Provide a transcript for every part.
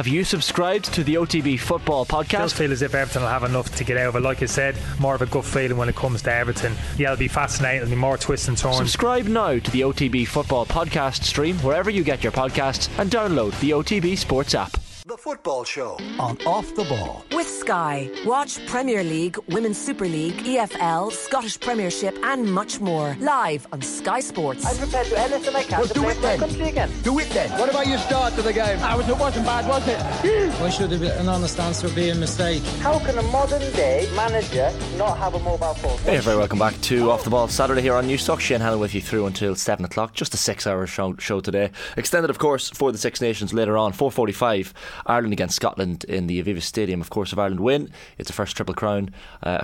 Have you subscribed to the OTB Football Podcast? I just feel as if Everton will have enough to get out of it. Like I said, more of a gut feeling when it comes to Everton. Yeah, it'll be fascinating. It'll be more twists and turns. Subscribe now to the OTB Football Podcast stream wherever you get your podcasts and download the OTB Sports app. The Football Show on Off the Ball with Sky. Watch Premier League, Women's Super League, EFL, Scottish Premiership and much more live on Sky Sports. I'm prepared to do anything I can to play for my country again. Do it then. What about your start to the game? It wasn't bad, was it? Why should an honest answer be a mistake? How can a modern day manager not have a mobile phone? Hey, very welcome back to Off the Ball Saturday here on Newstalk. Shane Hannan with you through until 7 o'clock. Just a 6-hour show today. Extended, of course, for the Six Nations later on, 4:45. Ireland against Scotland in the Aviva Stadium. Of course, if Ireland win, it's the first Triple Crown,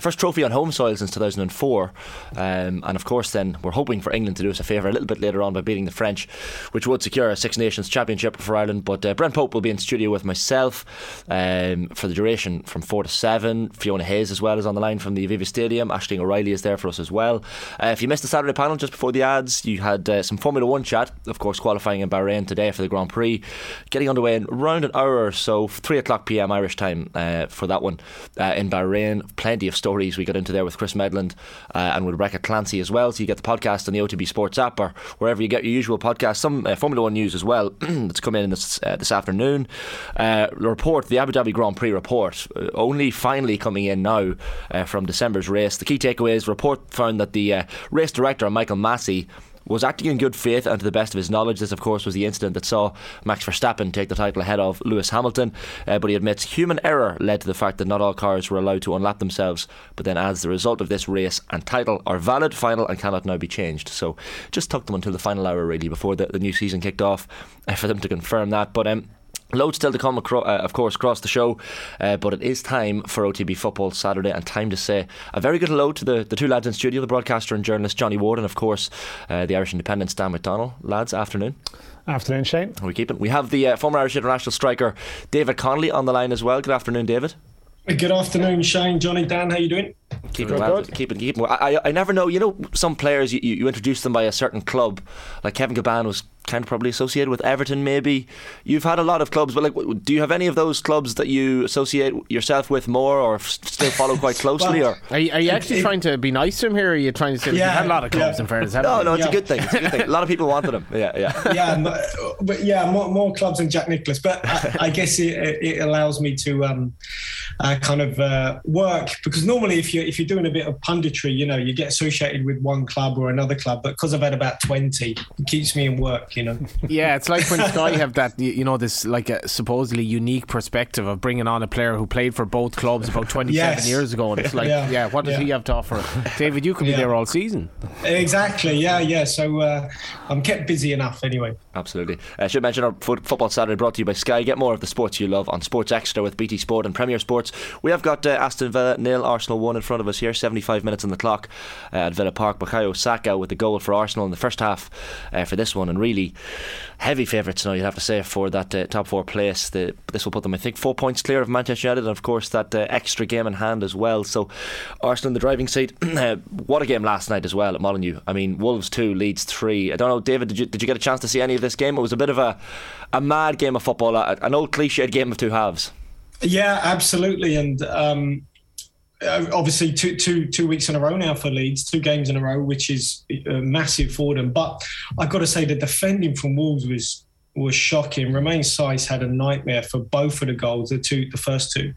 first trophy on home soil since 2004, and of course then we're hoping for England to do us a favour a little bit later on by beating the French, which would secure a Six Nations Championship for Ireland. But Brent Pope will be in studio with myself for the duration from 4 to 7. Fiona Hayes as well is on the line from the Aviva Stadium. Aisling O'Reilly is there for us as well. If you missed the Saturday panel just before the ads, you had some Formula 1 chat, of course qualifying in Bahrain today for the Grand Prix, getting underway in around an hour or so, 3:00 PM Irish time for that one in Bahrain. Plenty of stories we got into there with Chris Medland and with Rebecca Clancy as well. So you get the podcast on the OTB Sports app or wherever you get your usual podcast. Some Formula 1 news as well that's come in this afternoon. Report, the Abu Dhabi Grand Prix report, only finally coming in now from December's race. The key takeaways report found that the race director Michael Massey was acting in good faith and to the best of his knowledge. This, of course, was the incident that saw Max Verstappen take the title ahead of Lewis Hamilton, but he admits human error led to the fact that not all cars were allowed to unlap themselves, but then adds the result of this race and title are valid, final and cannot now be changed. So just tuck them until the final hour really before the new season kicked off for them to confirm that. But loads still to come, of course, across the show, but it is time for OTB Football Saturday, and time to say a very good hello to the two lads in studio, the broadcaster and journalist Johnny Ward, and of course the Irish Independent's Dan McDonnell. Lads, afternoon. Afternoon, Shane. How are we keeping? We have the former Irish international striker David Connolly on the line as well. Good afternoon, David. Good afternoon, Shane, Johnny, Dan. How you doing? Keeping well. I never know. You know, some players you introduce them by a certain club, like Kevin Caban was kind of probably associated with Everton. Maybe you've had a lot of clubs, but like, do you have any of those clubs that you associate yourself with more, or still follow quite closely? Well, or are you actually trying to be nice to him here? Or are you trying to say you've had a lot of clubs in fairness? No, it's a good thing. It's a good thing. A lot of people wanted him. More clubs than Jack Nicklaus, but I guess it allows me to kind of work, because normally if you're doing a bit of punditry, you know, you get associated with one club or another club, but because I've had about 20, it keeps me in work. You know? Yeah, it's like when Sky have that, you know, this like a supposedly unique perspective of bringing on a player who played for both clubs about 27 years ago, and it's like what does he have to offer? David, you could be there all season. Exactly, so I'm kept busy enough anyway. Absolutely. I should mention our Football Saturday brought to you by Sky. Get more of the sports you love on Sports Extra with BT Sport and Premier Sports. We have got Aston Villa 0, Arsenal 1 in front of us here, 75 minutes on the clock at Villa Park. Bukayo Saka with the goal for Arsenal in the first half for this one, and really heavy favourites now, you'd have to say, for that top four place. This will put them, I think, 4 points clear of Manchester United, and of course that extra game in hand as well. So Arsenal in the driving seat. What a game last night as well at Molineux. I mean, Wolves 2, Leeds 3. I don't know, David, did you get a chance to see any of this game? It was a bit of a mad game of football, an old cliched game of two halves. Yeah, absolutely. And obviously two weeks in a row now for Leeds, two games in a row, which is massive for them. But I've got to say the defending from Wolves was shocking. Romain Saïss had a nightmare for both of the goals, the first two.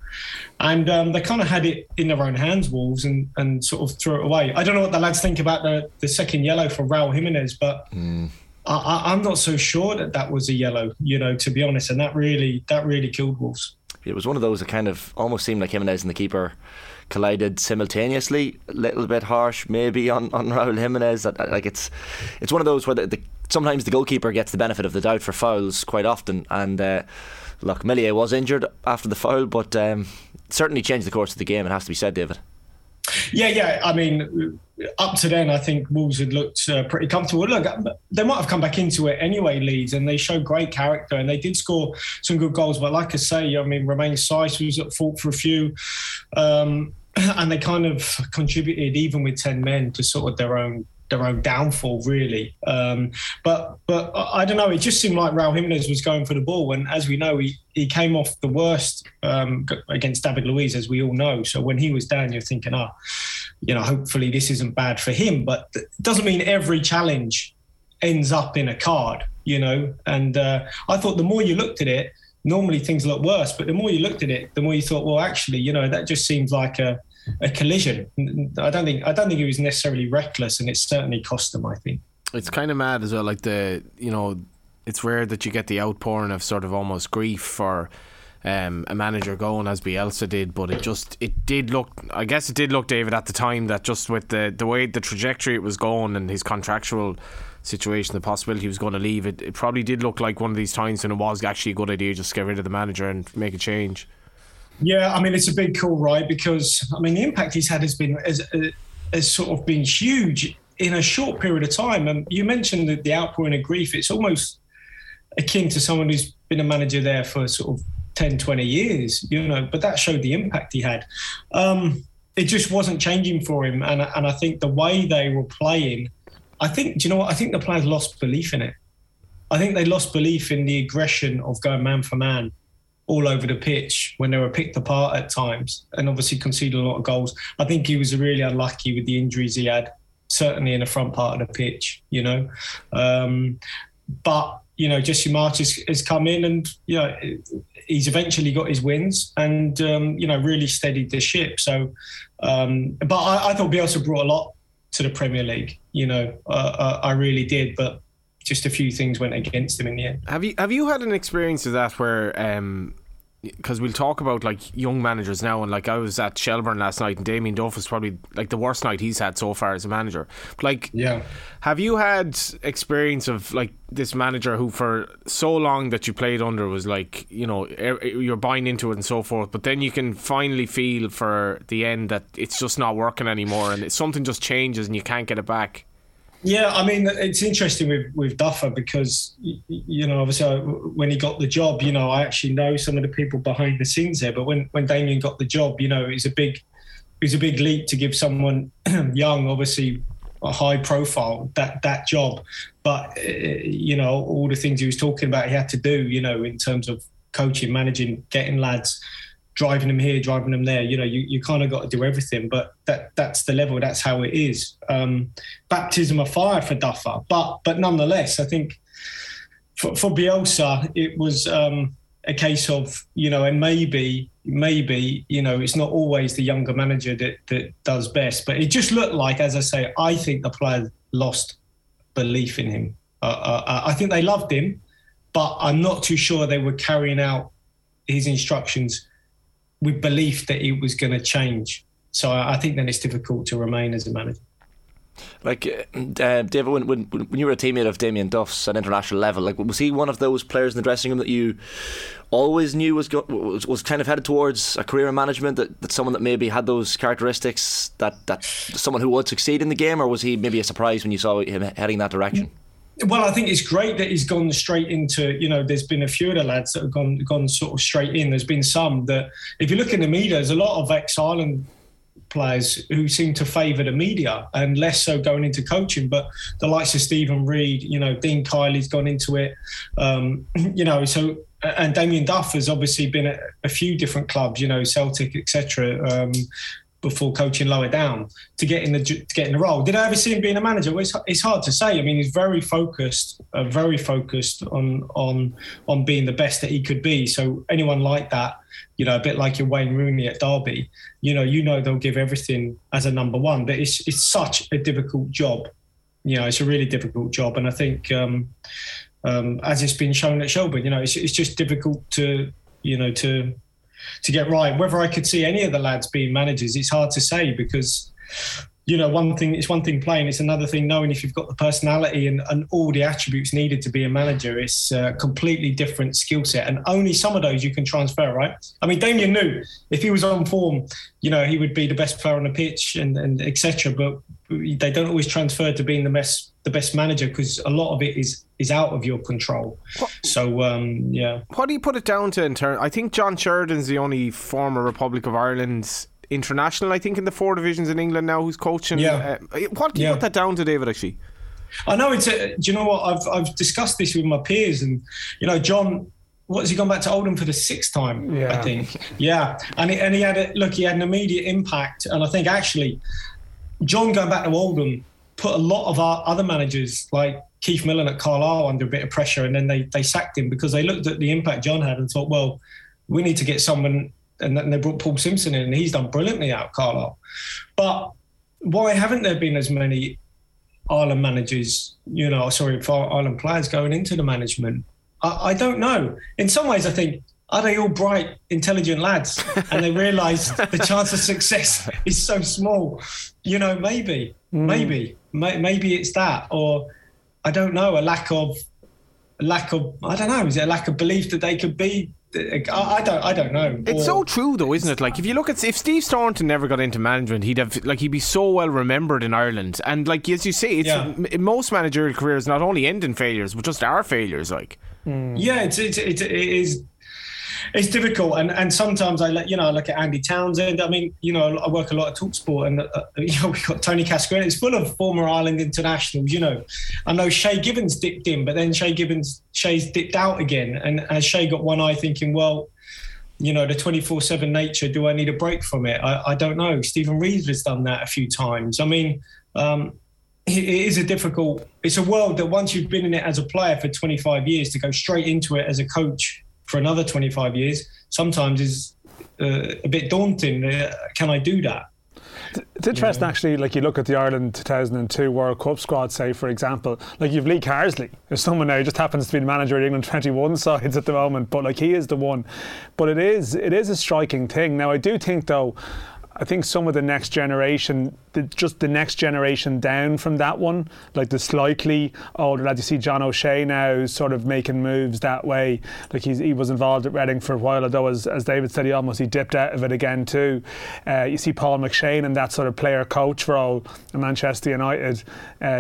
And they kind of had it in their own hands, Wolves, and sort of threw it away. I don't know what the lads think about the second yellow for Raul Jimenez, but I'm not so sure that was a yellow, you know, to be honest. And that really killed Wolves. It was one of those that kind of almost seemed like Jimenez and the keeper collided simultaneously. A little bit harsh maybe on Raul Jimenez. Like it's one of those where sometimes the goalkeeper gets the benefit of the doubt for fouls quite often, and look, Millier was injured after the foul, but certainly changed the course of the game, it has to be said, David. Yeah, I mean, up to then I think Wolves had looked pretty comfortable. Look, they might have come back into it anyway, Leeds, and they showed great character and they did score some good goals, but like I say, I mean, Romain Saïss was at fault for a few, and they kind of contributed even with 10 men to sort of their own their own downfall, really. But I don't know. It just seemed like Raul Jimenez was going for the ball, and as we know, he came off the worst against David Luiz, as we all know. So when he was down, you're thinking, hopefully this isn't bad for him. But it doesn't mean every challenge ends up in a card, And I thought the more you looked at it, normally things look worse, but the more you looked at it, the more you thought, well, actually, that just seems like a collision. I don't think it was necessarily reckless, and it certainly cost them, I think. It's kind of mad as well, like it's rare that you get the outpouring of sort of almost grief for a manager going as Bielsa did, but it did look, David, at the time that just with the way the trajectory it was going and his contractual situation, the possibility he was going to leave, it probably did look like one of these times when it was actually a good idea just to get rid of the manager and make a change. Yeah, I mean, it's a big call, right? Because, I mean, the impact he's had has been has sort of been huge in a short period of time. And you mentioned that the outpouring of grief, it's almost akin to someone who's been a manager there for sort of 10, 20 years, but that showed the impact he had. It just wasn't changing for him. And I think the way they were playing, I think the players lost belief in it. I think they lost belief in the aggression of going man for man all over the pitch when they were picked apart at times and obviously conceded a lot of goals. I think he was really unlucky with the injuries he had, certainly in the front part of the pitch, But Jesse Martins has come in and, he's eventually got his wins and, really steadied the ship. So, but I thought Bielsa brought a lot to the Premier League, I really did, but just a few things went against him in the end. Have you had an experience of that where, because we'll talk about like young managers now, and like I was at Shelbourne last night, and Damien Duff was probably like the worst night he's had so far as a manager. But, have you had experience of like this manager who for so long that you played under was like you're buying into it and so forth, but then you can finally feel for the end that it's just not working anymore, and something just changes and you can't get it back? Yeah, I mean, it's interesting with Duffer because, obviously when he got the job, I actually know some of the people behind the scenes there. But when Damien got the job, it was a big leap to give someone young, obviously a high profile, that job. But, all the things he was talking about he had to do, in terms of coaching, managing, getting lads, driving them here, driving them there, you kind of got to do everything, but that's the level, that's how it is. Baptism of fire for Duffer, but nonetheless, I think for Bielsa, it was a case of, and maybe, it's not always the younger manager that does best, but it just looked like, as I say, I think the players lost belief in him. I think they loved him, but I'm not too sure they were carrying out his instructions with belief that it was going to change. So I think then it's difficult to remain as a manager. Like, David, when you were a teammate of Damien Duff's at international level, like, was he one of those players in the dressing room that you always knew was kind of headed towards a career in management, that someone that maybe had those characteristics, that someone who would succeed in the game, or was he maybe a surprise when you saw him heading that direction? Well, I think it's great that he's gone straight into, there's been a few of the lads that have gone sort of straight in. There's been some that, if you look in the media, there's a lot of ex-Ireland players who seem to favour the media and less so going into coaching. But the likes of Stephen Reid, Dean Kiley's gone into it, so... And Damien Duff has obviously been at a few different clubs, Celtic, etc., before coaching lower down to get in the role. Did I ever see him being a manager? Well, it's hard to say. I mean, he's very focused on being the best that he could be. So anyone like that, a bit like your Wayne Rooney at Derby, they'll give everything as a number one. But it's such a difficult job. It's a really difficult job, and I think as it's been shown at Shelbourne, it's just difficult to get right. Whether I could see any of the lads being managers, it's hard to say because, it's one thing playing, it's another thing knowing if you've got the personality and all the attributes needed to be a manager. It's a completely different skill set, and only some of those you can transfer, right? I mean, Damien knew if he was on form, he would be the best player on the pitch and et cetera, but they don't always transfer to being the best manager because a lot of it is out of your control. So, yeah. What do you put it down to in turn? I think John Sheridan's the only former Republic of Ireland international, I think, in the four divisions in England now, who's coaching. Yeah. What do you put that down to, David, actually? I know it's a, do you know what, I've discussed this with my peers, and you know, John, what has he gone back to Oldham for the sixth time? Yeah. I think. Yeah. And he had a, look, he had an immediate impact. And I think actually John going back to Oldham put a lot of our other managers like Keith Millen at Carlisle under a bit of pressure, and then they sacked him because they looked at the impact John had and thought, well, we need to get someone, and then they brought Paul Simpson in, and he's done brilliantly out of Carlisle. But why haven't there been as many Ireland managers, you know, sorry, for Ireland players going into the management? I don't know. In some ways, I think, are they all bright, intelligent lads? And they realise the chance of success is so small. You know, maybe it's that, or I don't know, a lack of, I don't know, is it a lack of belief that they could be? I don't know. It's so true though, isn't it? Like if you look at, if Steve Staunton never got into management, he'd be so well remembered in Ireland. And like as you say, it's most managerial careers not only end in failures, but just are failures. Like yeah, it's difficult. And sometimes I look at Andy Townsend. I mean, you know, I work a lot at TalkSport, and you know, we've got Tony Cascarelli. It's full of former Ireland internationals. You know, I know Shay Gibbons dipped in, but then Shay's dipped out again, and as Shay got one eye thinking, well, you know, the 24/7 nature, do I need a break from it? I don't know. Stephen Reeves has done that a few times. I mean, it is a difficult, it's a world that once you've been in it as a player for 25 years, to go straight into it as a coach for another 25 years, sometimes is a bit daunting. Can I do that? It's interesting, actually, like you look at the Ireland 2002 World Cup squad, say, for example, like you've Lee Carsley, who's someone now just happens to be the manager of England 21 sides at the moment, but like he is the one. But it is a striking thing. Now, I do think, though, I think some of the next generation, just the next generation down from that one, like the slightly older lad, you see John O'Shea now, who's sort of making moves that way. Like he was involved at Reading for a while, although as David said, he dipped out of it again too. You see Paul McShane in that sort of player-coach role at Manchester United.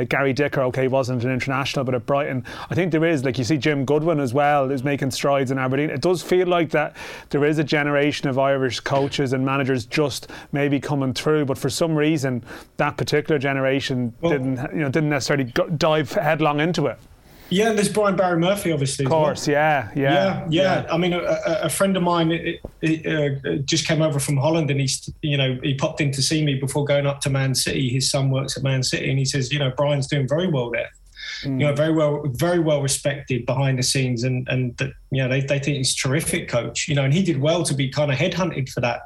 Gary Dicker, wasn't an international, but at Brighton. I think there is, like you see Jim Goodwin as well, who's making strides in Aberdeen. It does feel like that there is a generation of Irish coaches and managers just maybe coming through, but for some reason that particular generation didn't necessarily dive headlong into it. Yeah, and there's Brian Barry Murphy, obviously. Of course, well. I mean, a friend of mine just came over from Holland, and he popped in to see me before going up to Man City. His son works at Man City, and he says, you know, Brian's doing very well there. Mm. You know, very well respected behind the scenes, and they think he's a terrific coach. You know, and he did well to be kind of headhunted for that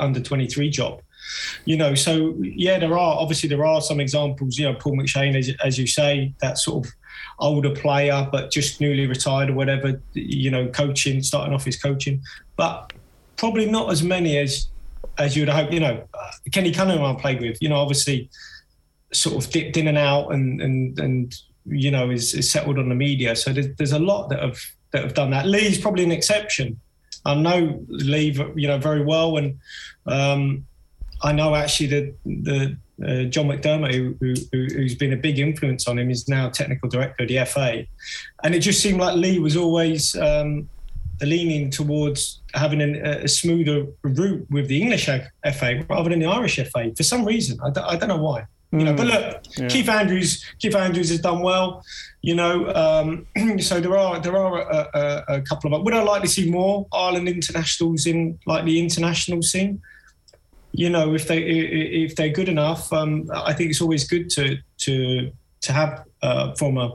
under 23 job, you know. So yeah, there are some examples, you know, Paul McShane, as you say, that sort of older player, but just newly retired or whatever, you know, coaching, starting off his coaching, but probably not as many as you'd hope, you know. Kenny Cunningham I played with, you know, obviously sort of dipped in and out and you know, is settled on the media. So there's a lot that have done that. Lee's probably an exception. I know Lee, you know, very well, and I know actually the John McDermott, who's been a big influence on him, is now technical director of the FA, and it just seemed like Lee was always leaning towards having a smoother route with the English FA rather than the Irish FA for some reason. I don't know why. You know, but look, yeah. Keith Andrews has done well, you know. So there are a couple of. Would I like to see more Ireland internationals in like the international scene? You know, if they're good enough, I think it's always good to have former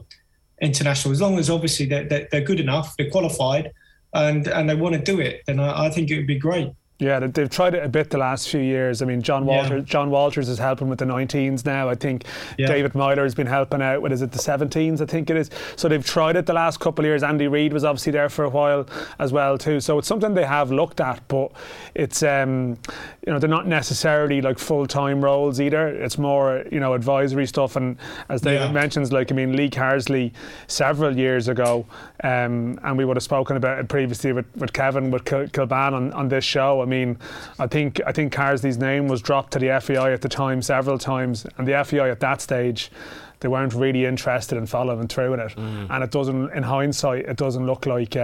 international, as long as obviously they're good enough, they're qualified, and they want to do it. Then I think it would be great. Yeah, they've tried it a bit the last few years. I mean, John Walters is helping with the 19s now, I think. Yeah. David Myler has been helping out the 17s, I think it is. So they've tried it the last couple of years. Andy Reid was obviously there for a while as well too. So it's something they have looked at, but it's you know, they're not necessarily like full-time roles either. It's more, you know, advisory stuff. And as David mentions, like, I mean, Lee Carsley several years ago, and we would have spoken about it previously with Kevin, with Kilbane on this show. I mean, I think Carsley's name was dropped to the FAI at the time several times, and the FAI at that stage, they weren't really interested in following through with it. And it doesn't, in hindsight, it doesn't look like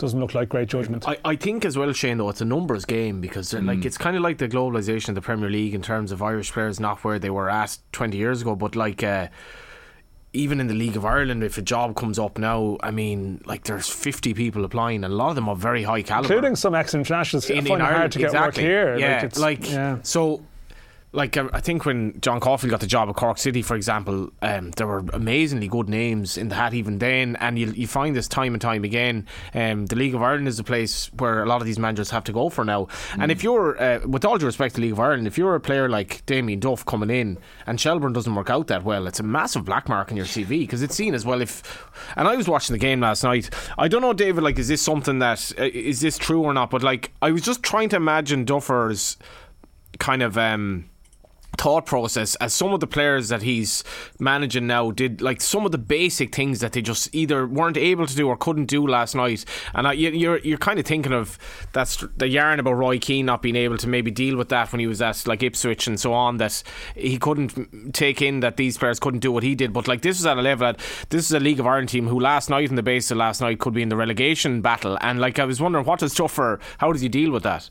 doesn't look like great judgment. I think as well, Shane, though, it's a numbers game, because like it's kind of like the globalisation of the Premier League in terms of Irish players not where they were at 20 years ago, but like even in the League of Ireland, if a job comes up now, I mean, like there's 50 people applying and a lot of them are very high calibre, including some ex-internationals. I find it hard to get work here. Yeah, like, so like I think when John Caulfield got the job at Cork City, for example, there were amazingly good names in the hat even then, and you find this time and time again. The League of Ireland is the place where a lot of these managers have to go for now. And if you're with all due respect to the League of Ireland, if you're a player like Damien Duff coming in and Shelbourne doesn't work out that well, it's a massive black mark in your CV, because it's seen as well. And I was watching the game last night, I don't know, David, like, is this something that is this true or not, but like I was just trying to imagine Duffer's kind of thought process as some of the players that he's managing now did, like some of the basic things that they just either weren't able to do or couldn't do last night. And you're kind of thinking of the yarn about Roy Keane not being able to maybe deal with that when he was at like Ipswich and so on, that he couldn't take in that these players couldn't do what he did. But like this is at a level that this is a League of Ireland team who last night, on the basis of last night, could be in the relegation battle. And like I was wondering, what does Duffer, how does he deal with that?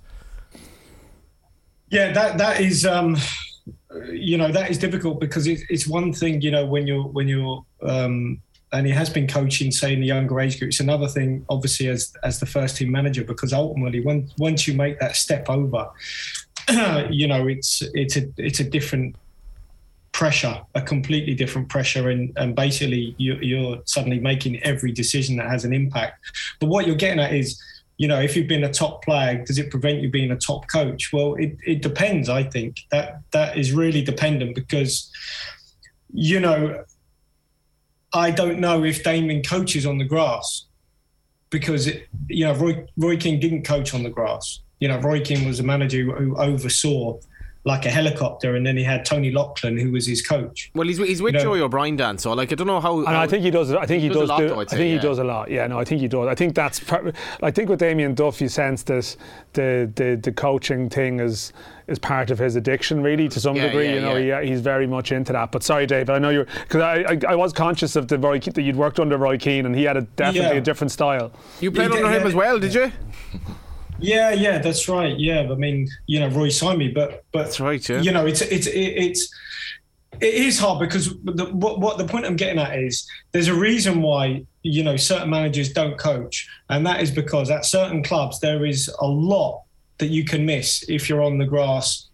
Yeah, that is... you know, that is difficult, because it's one thing, you know, when you're and he has been coaching, say, in the younger age group. It's another thing, obviously, as the first team manager, because ultimately once you make that step over, you know, it's a different pressure, a completely different pressure, and basically you're suddenly making every decision that has an impact. But what you're getting at is, you know, if you've been a top player, does it prevent you being a top coach? Well, it depends, I think. That is really dependent, because, you know, I don't know if Damien coaches on the grass, because, you know, Roy Keane didn't coach on the grass. You know, Roy Keane was a manager who oversaw like a helicopter, and then he had Tony Loughlin, who was his coach. Well, he's with Joey O'Brien, Dan. So, like, I don't know how. And I think he does. I think he does. He does a lot. Yeah, no, I think he does. I think that's. I think with Damien Duff, you sense that the coaching thing is part of his addiction, really, to some degree. Yeah, you know, yeah. He's very much into that. But sorry, Dave, I know you're, because I was conscious of that you'd worked under Roy Keane, and he had a different style. You played under him as well, did you? Yeah, that's right. Yeah, I mean, you know, Roy signed me, but that's right, yeah. You know, it is hard, because what the point I'm getting at is there's a reason why, you know, certain managers don't coach, and that is because at certain clubs there is a lot that you can miss if you're on the grass,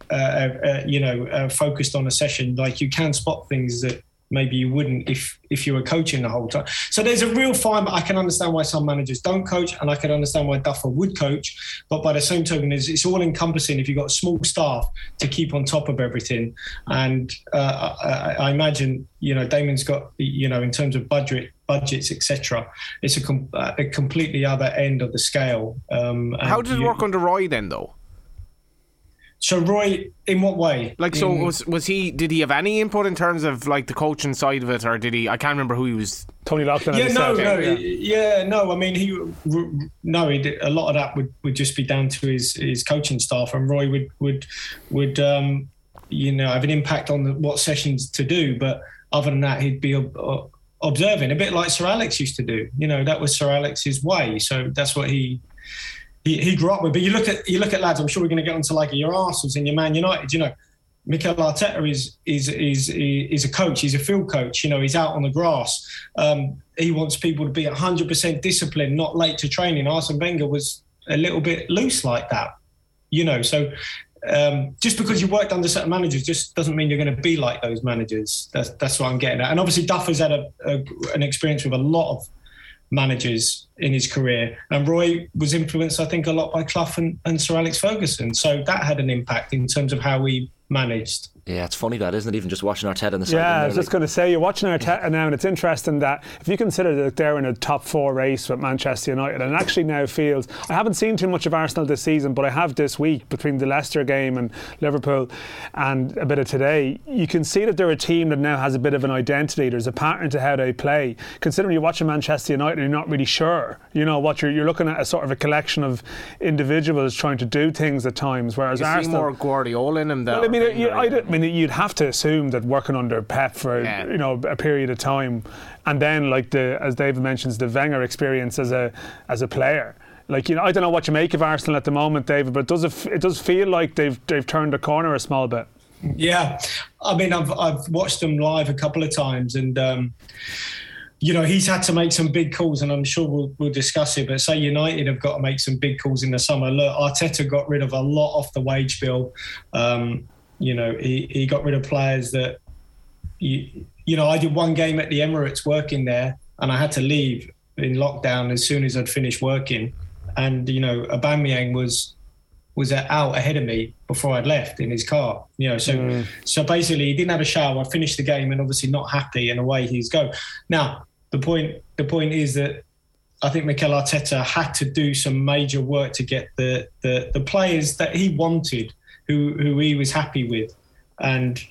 you know, focused on a session. Like, you can spot things that maybe you wouldn't if you were coaching the whole time. So there's a real fine. I can understand why some managers don't coach, and I can understand why Duffer would coach. But by the same token, it's all encompassing if you've got a small staff to keep on top of everything. And I imagine, you know, Damien's got, you know, in terms of budgets, etc., it's a completely other end of the scale. How did it work under Roy then, though? So Roy, in what way? Like, so was he? Did he have any input in terms of like the coaching side of it, or did he? I can't remember who he was. Tony Loughlin. Yeah, no. I mean, a lot of that would just be down to his coaching staff, and Roy would you know, have an impact on what sessions to do. But other than that, he'd be observing, a bit like Sir Alex used to do. You know, that was Sir Alex's way. So that's what he grew up with. But you look at lads. I'm sure we're going to get onto like your Arsenals and your Man United. You know, Mikel Arteta is a coach. He's a field coach. You know, he's out on the grass. He wants people to be 100% disciplined, not late to training. Arsene Wenger was a little bit loose like that. You know, so just because you worked under certain managers just doesn't mean you're going to be like those managers. That's what I'm getting at. And obviously, Duffer's had an experience with a lot of managers in his career, and Roy was influenced, I think, a lot by Clough and Sir Alex Ferguson, so that had an impact in terms of how we managed. Yeah, it's funny that, isn't it, even just watching Arteta in the side. Yeah, I was just going to say, you're watching Arteta now, and it's interesting that if you consider that they're in a top four race with Manchester United, and actually now feels, I haven't seen too much of Arsenal this season, but I have this week between the Leicester game and Liverpool and a bit of today, you can see that they're a team that now has a bit of an identity. There's a pattern to how they play. Considering you're watching Manchester United, you're not really sure, you know, what you're looking at, a sort of a collection of individuals trying to do things at times, whereas you Arsenal... see more Guardiola in them, though. Well, I mean, you'd have to assume that working under Pep for you know, a period of time, and then, like, as David mentions, the Wenger experience as a player, Like, you know, I don't know what you make of Arsenal at the moment, David, but it does feel like they've turned a corner a small bit. Yeah, I mean, I've watched them live a couple of times, and you know, he's had to make some big calls, and I'm sure we'll discuss it, but say United have got to make some big calls in the summer. Look, Arteta got rid of a lot off the wage bill. You know, he got rid of players that, you know, I did one game at the Emirates working there, and I had to leave in lockdown as soon as I'd finished working. And, you know, Aubameyang was out ahead of me before I'd left in his car, you know. So basically he didn't have a shower. I finished the game and obviously not happy, and away he's go. Now, the point is that I think Mikel Arteta had to do some major work to get the players that he wanted, who he was happy with. And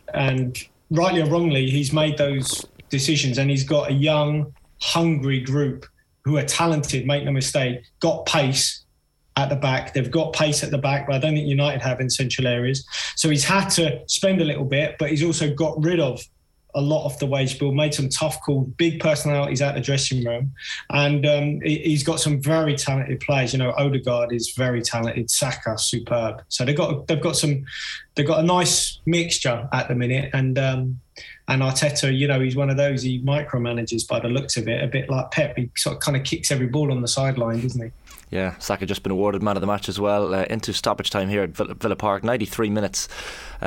rightly or wrongly, he's made those decisions, and he's got a young, hungry group who are talented, make no mistake, got pace at the back. They've got pace at the back, but I don't think United have in central areas. So he's had to spend a little bit, but he's also got rid of a lot of the wage bill, made some tough calls, big personalities out the dressing room. And he's got some very talented players. You know, Odegaard is very talented, Saka, superb. So they've got a nice mixture at the minute. And Arteta, you know, he's one of those, he micromanages by the looks of it, a bit like Pep. He sort of kind of kicks every ball on the sideline, doesn't he? Yeah, Saka just been awarded man of the match as well. Into stoppage time here at Villa Park, 93 minutes.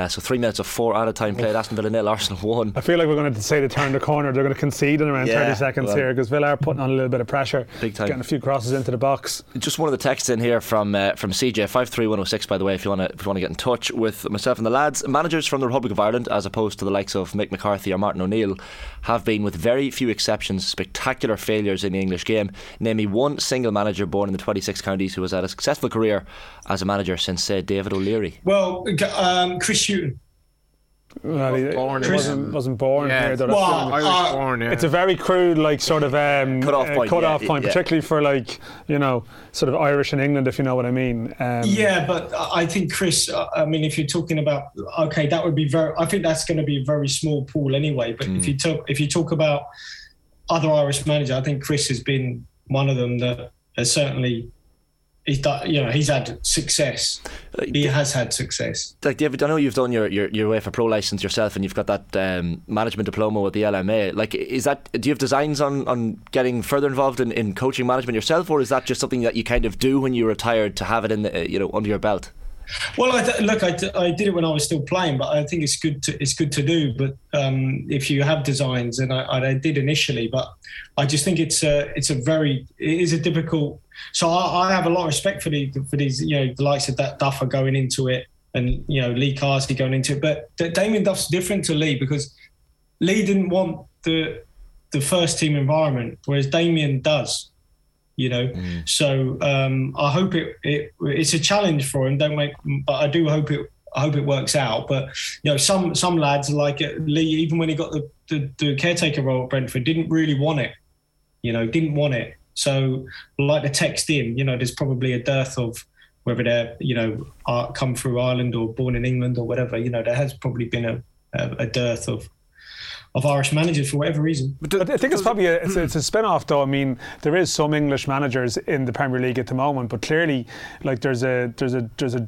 So 3 minutes of four out of time played. Aston Villa 0, Arsenal 1. I feel like we're going to say to turn the corner. They're going to concede in around 30 seconds here, because Villa are putting on a little bit of pressure. Big time. Getting a few crosses into the box. Just one of the texts in here from CJ, 53106 by the way, if you want to get in touch with myself and the lads. Managers from the Republic of Ireland, as opposed to the likes of Mick McCarthy or Martin O'Neill, have been, with very few exceptions, spectacular failures in the English game. Name me one single manager born in the 26 counties who has had a successful career as a manager since, say, David O'Leary. Well, Chris Hughton. Well, he wasn't born here. Yeah. It's a very crude, like, sort of cut off point, particularly for, like, you know, sort of Irish in England, if you know what I mean. Yeah, but I think Chris, I mean, if you're talking about, okay, that would be very. I think that's going to be a very small pool anyway. But if you talk about other Irish managers, I think Chris has been one of them that has certainly. He's had success. He has had success. Like, David, I know you've done your UEFA Pro license yourself, and you've got that management diploma with the LMA. Like, is that? Do you have designs on getting further involved in coaching management yourself, or is that just something that you kind of do when you're retired to have it in the, you know, under your belt? Well, I did it when I was still playing, but I think it's good to do. But if you have designs, and I did initially, but I just think it is a difficult. So I have a lot of respect for these, you know, the likes of that Duffer going into it, and, you know, Lee Carsley going into it. But Damien Duff's different to Lee, because Lee didn't want the first team environment, whereas Damien does. You know, So I hope it's a challenge for him. But I do hope it. I hope it works out. But, you know, some lads like Lee, even when he got the caretaker role at Brentford, didn't really want it. You know, didn't want it. So, like the text in, you know, there's probably a dearth of, whether they're, you know, come through Ireland or born in England or whatever. You know, there has probably been a dearth of Irish managers for whatever reason. But I think it's probably it's a spin-off, though. I mean, there is some English managers in the Premier League at the moment, but clearly, like, there's a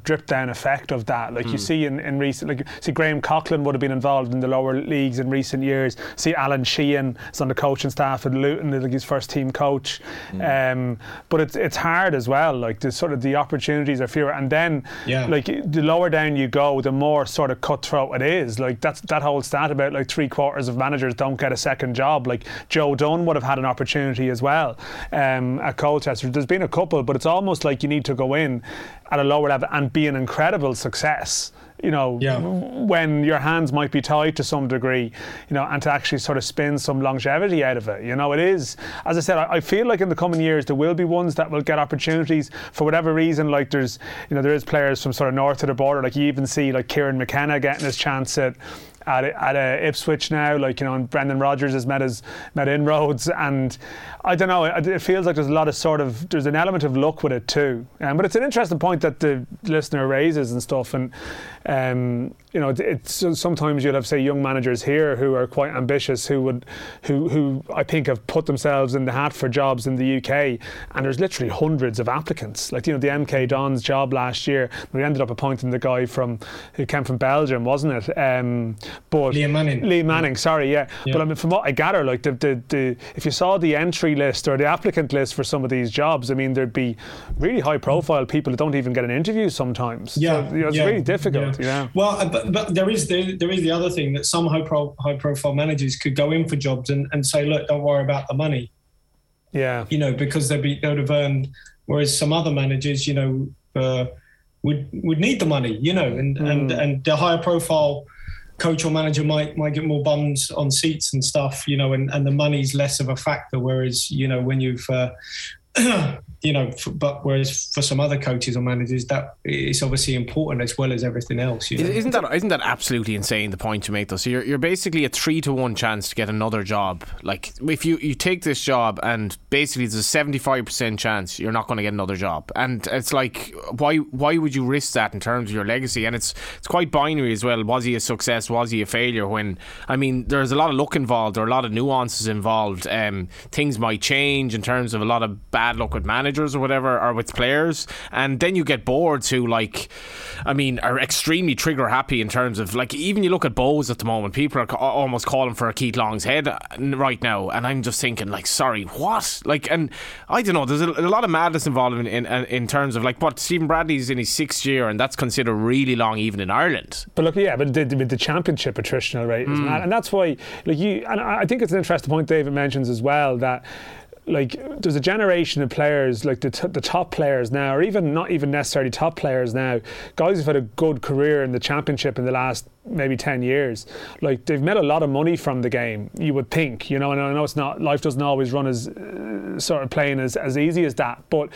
drip down effect of that. Like, you see in recent, like, see Graham Coughlan would have been involved in the lower leagues in recent years. See Alan Sheehan is on the coaching staff at Luton, like, his first team coach. But it's hard as well. Like, the sort of the opportunities are fewer, and then like, the lower down you go, the more sort of cutthroat it is. Like, that's that whole stat about, like, 3/4 of managers don't get a second job. Like, Joe Dunn would have had an opportunity as well at Colchester. There's been a couple, but it's almost like you need to go in at a lower level and be an incredible success, you know, when your hands might be tied to some degree, you know, and to actually sort of spin some longevity out of it. You know, it is, as I said, I feel like in the coming years there will be ones that will get opportunities for whatever reason. Like, there's, you know, there is players from sort of north of the border. Like, you even see, like, Kieran McKenna getting his chance at at Ipswich now, like, you know, and Brendan Rodgers has made inroads, and I don't know, it feels like there's a lot of there's an element of luck with it too, but it's an interesting point that the listener raises and stuff, and you know, it's sometimes you'll have, say, young managers here who are quite ambitious, who I think have put themselves in the hat for jobs in the UK, and there's literally hundreds of applicants. Like, you know, the MK Dons job last year, we ended up appointing the guy who came from Belgium, wasn't it? But Liam Manning, sorry, yeah. But I mean, from what I gather, like the if you saw the entry list or the applicant list for some of these jobs, I mean, there'd be really high-profile people that don't even get an interview sometimes. Yeah, so, you know, it's really difficult. Yeah. You know? Well, but there is the other thing that some high-profile managers could go in for jobs and say, look, don't worry about the money. Yeah. You know, because they'd have earned, whereas some other managers, you know, would need the money, you know, and the higher profile coach or manager might get more bums on seats and stuff, you know, and the money's less of a factor, whereas, you know, when you've you know, but whereas for some other coaches or managers, that it's obviously important as well as everything else, you know? Isn't that absolutely insane, the point you make though? So you're basically a 3-1 chance to get another job. Like, if you take this job, and basically there's a 75% chance you're not going to get another job, and it's like, why would you risk that in terms of your legacy? And it's quite binary as well. Was he a success, was he a failure? When, I mean, there's a lot of luck involved, there are a lot of nuances involved, things might change in terms of a lot of bad luck with managers or whatever, or with players, and then you get boards who, like, I mean, are extremely trigger happy in terms of, like, even you look at Bowes at the moment, people are almost calling for a Keith Long's head right now, and I'm just thinking, like, sorry, what? Like, and I don't know, there's a lot of madness involved in terms of, like, what, Stephen Bradley's in his 6th year, and that's considered really long even in Ireland. But look, yeah, but the championship attritional rate is mad, and that's why, like, and I think it's an interesting point David mentions as well, that, like, there's a generation of players, like the top players now, or even not even necessarily top players now, guys who've had a good career in the championship in the last maybe 10 years, like, they've made a lot of money from the game, you would think, you know, and I know it's not, life doesn't always run as sort of playing as easy as that, but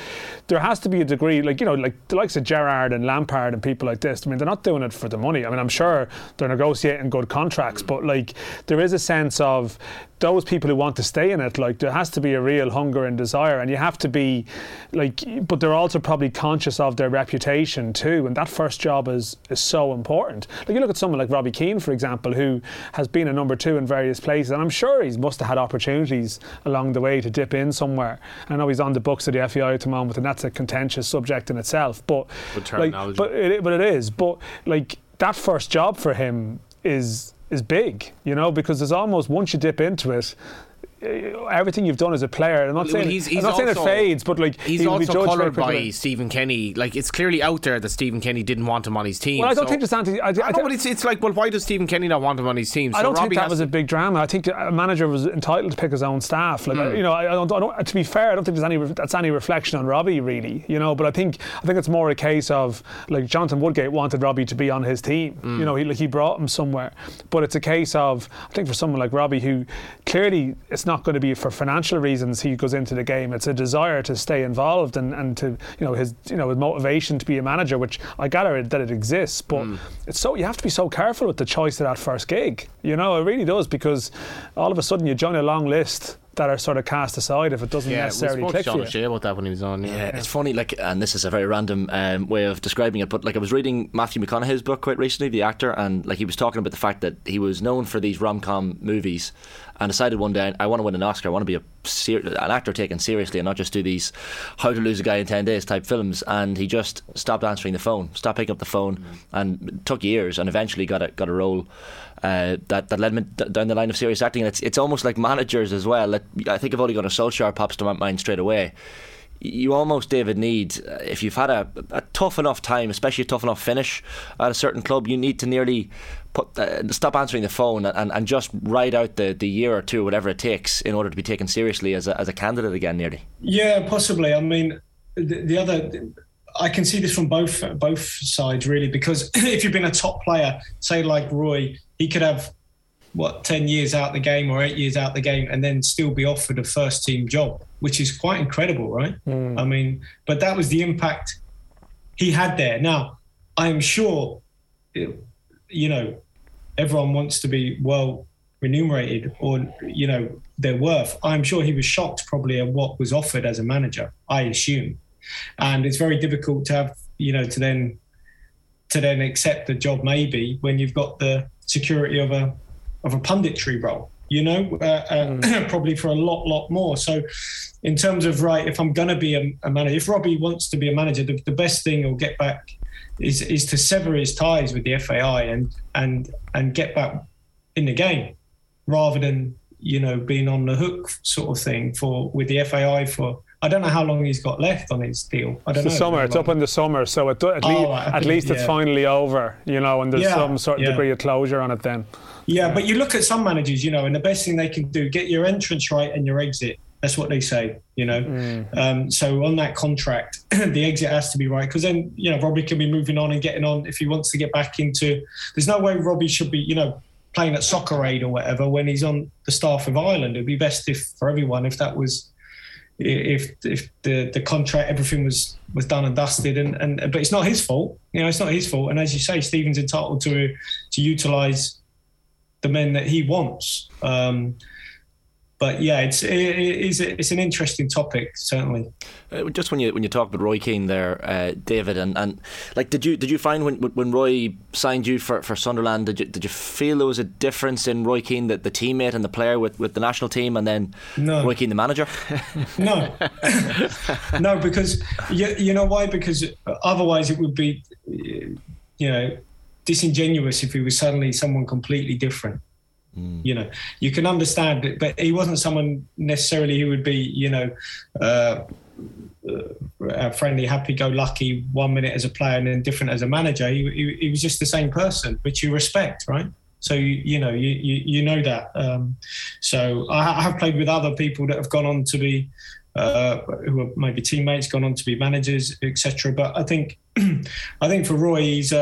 there has to be a degree, like, you know, like the likes of Gerrard and Lampard and people like this, I mean, they're not doing it for the money. I mean, I'm sure they're negotiating good contracts, but, like, there is a sense of those people who want to stay in it, like, there has to be a real hunger and desire, and you have to be, like, but they're also probably conscious of their reputation too, and that first job is so important. Like, you look at someone like Robbie Keane, for example, who has been a #2 in various places, and I'm sure he must have had opportunities along the way to dip in somewhere. I know he's on the books of the FAI at the moment, and that's a contentious subject in itself, but like, that first job for him is big, you know, because there's almost, once you dip into it, everything you've done as a player, I'm not saying it fades, but, like, he's also coloured by Stephen Kenny. Like, it's clearly out there that Stephen Kenny didn't want him on his team. Well, I don't think there's anti. I know, but it's like, well, why does Stephen Kenny not want him on his team? So I don't think that was a big drama. I think a manager was entitled to pick his own staff. Like, you know, I don't. To be fair, I don't think there's any reflection on Robbie, really. You know, but I think it's more a case of, like, Jonathan Woodgate wanted Robbie to be on his team. You know, he brought him somewhere, but it's a case of, I think, for someone like Robbie, who clearly it's not going to be for financial reasons he goes into the game. It's a desire to stay involved and to, you know, his motivation to be a manager, which I gather that it exists, but it's so, you have to be so careful with the choice of that first gig. You know, it really does, because all of a sudden you join a long list that are sort of cast aside if it doesn't necessarily click for you. Yeah, we spoke to John O'Shea about that when he was on. Yeah, it's funny, like, and this is a very random way of describing it, but, like, I was reading Matthew McConaughey's book quite recently, the actor, and, like, he was talking about the fact that he was known for these rom-com movies and decided one day, I want to win an Oscar, I want to be an actor taken seriously and not just do these how to lose a guy in 10 days type films, and he just stopped answering the phone, stopped picking up the phone, and it took years, and eventually got a role that led me down the line of serious acting. And it's almost like managers as well. Like, I think of Ole Gunnar Solskjaer pops to my mind straight away. You almost, David, need, if you've had a tough enough time, especially a tough enough finish at a certain club, you need to nearly stop answering the phone and just ride out the year or two, whatever it takes, in order to be taken seriously as a candidate again, nearly. Yeah, possibly. I mean, the other, I can see this from both sides, really, because if you've been a top player, say like Roy, he could have, 10 years out the game or 8 years out the game and then still be offered a first team job, which is quite incredible, right? I mean, but that was the impact he had there. Now, I'm sure, you know, everyone wants to be well remunerated or, you know, their worth. I'm sure he was shocked probably at what was offered as a manager, I assume. And it's very difficult to have, you know, to then accept the job maybe when you've got the security of a punditry role, you know, probably for a lot more. So in terms of, right, if I'm going to be a manager, if Robbie wants to be a manager, the best thing he'll get back is to sever his ties with the FAI and get back in the game rather than, you know, being on the hook sort of thing with the FAI for, I don't know how long he's got left on his deal. I don't know. It's the summer. It's up in the summer. So at least it's finally over, you know, and there's some sort of degree of closure on it then. Yeah, but you look at some managers, you know, and the best thing they can do, get your entrance right and your exit. That's what they say, you know. So on that contract, the exit has to be right because then, you know, Robbie can be moving on and getting on if he wants to get back into... There's no way Robbie should be, you know, playing at Soccer Aid or whatever when he's on the staff of Ireland. It would be best if the contract, everything was done and dusted, and but it's not his fault, you know, it's not his fault. And as you say, Stephen's entitled to utilise the men that he wants. But yeah, it's an interesting topic, certainly. Just when you talk about Roy Keane there, David, and like, did you find when Roy signed you for Sunderland, did you feel there was a difference in Roy Keane, the teammate and the player with the national team, and then Roy Keane, the manager? No, no, because you know why? Because otherwise it would be, you know, disingenuous if he was suddenly someone completely different. You know, you can understand it, but he wasn't someone necessarily who would be, you know, friendly, happy-go-lucky 1 minute as a player and then different as a manager. He was just the same person, which you respect, right? So, you know that. So I have played with other people that have gone on to be, who are maybe teammates, gone on to be managers, etc. But I think for Roy, he's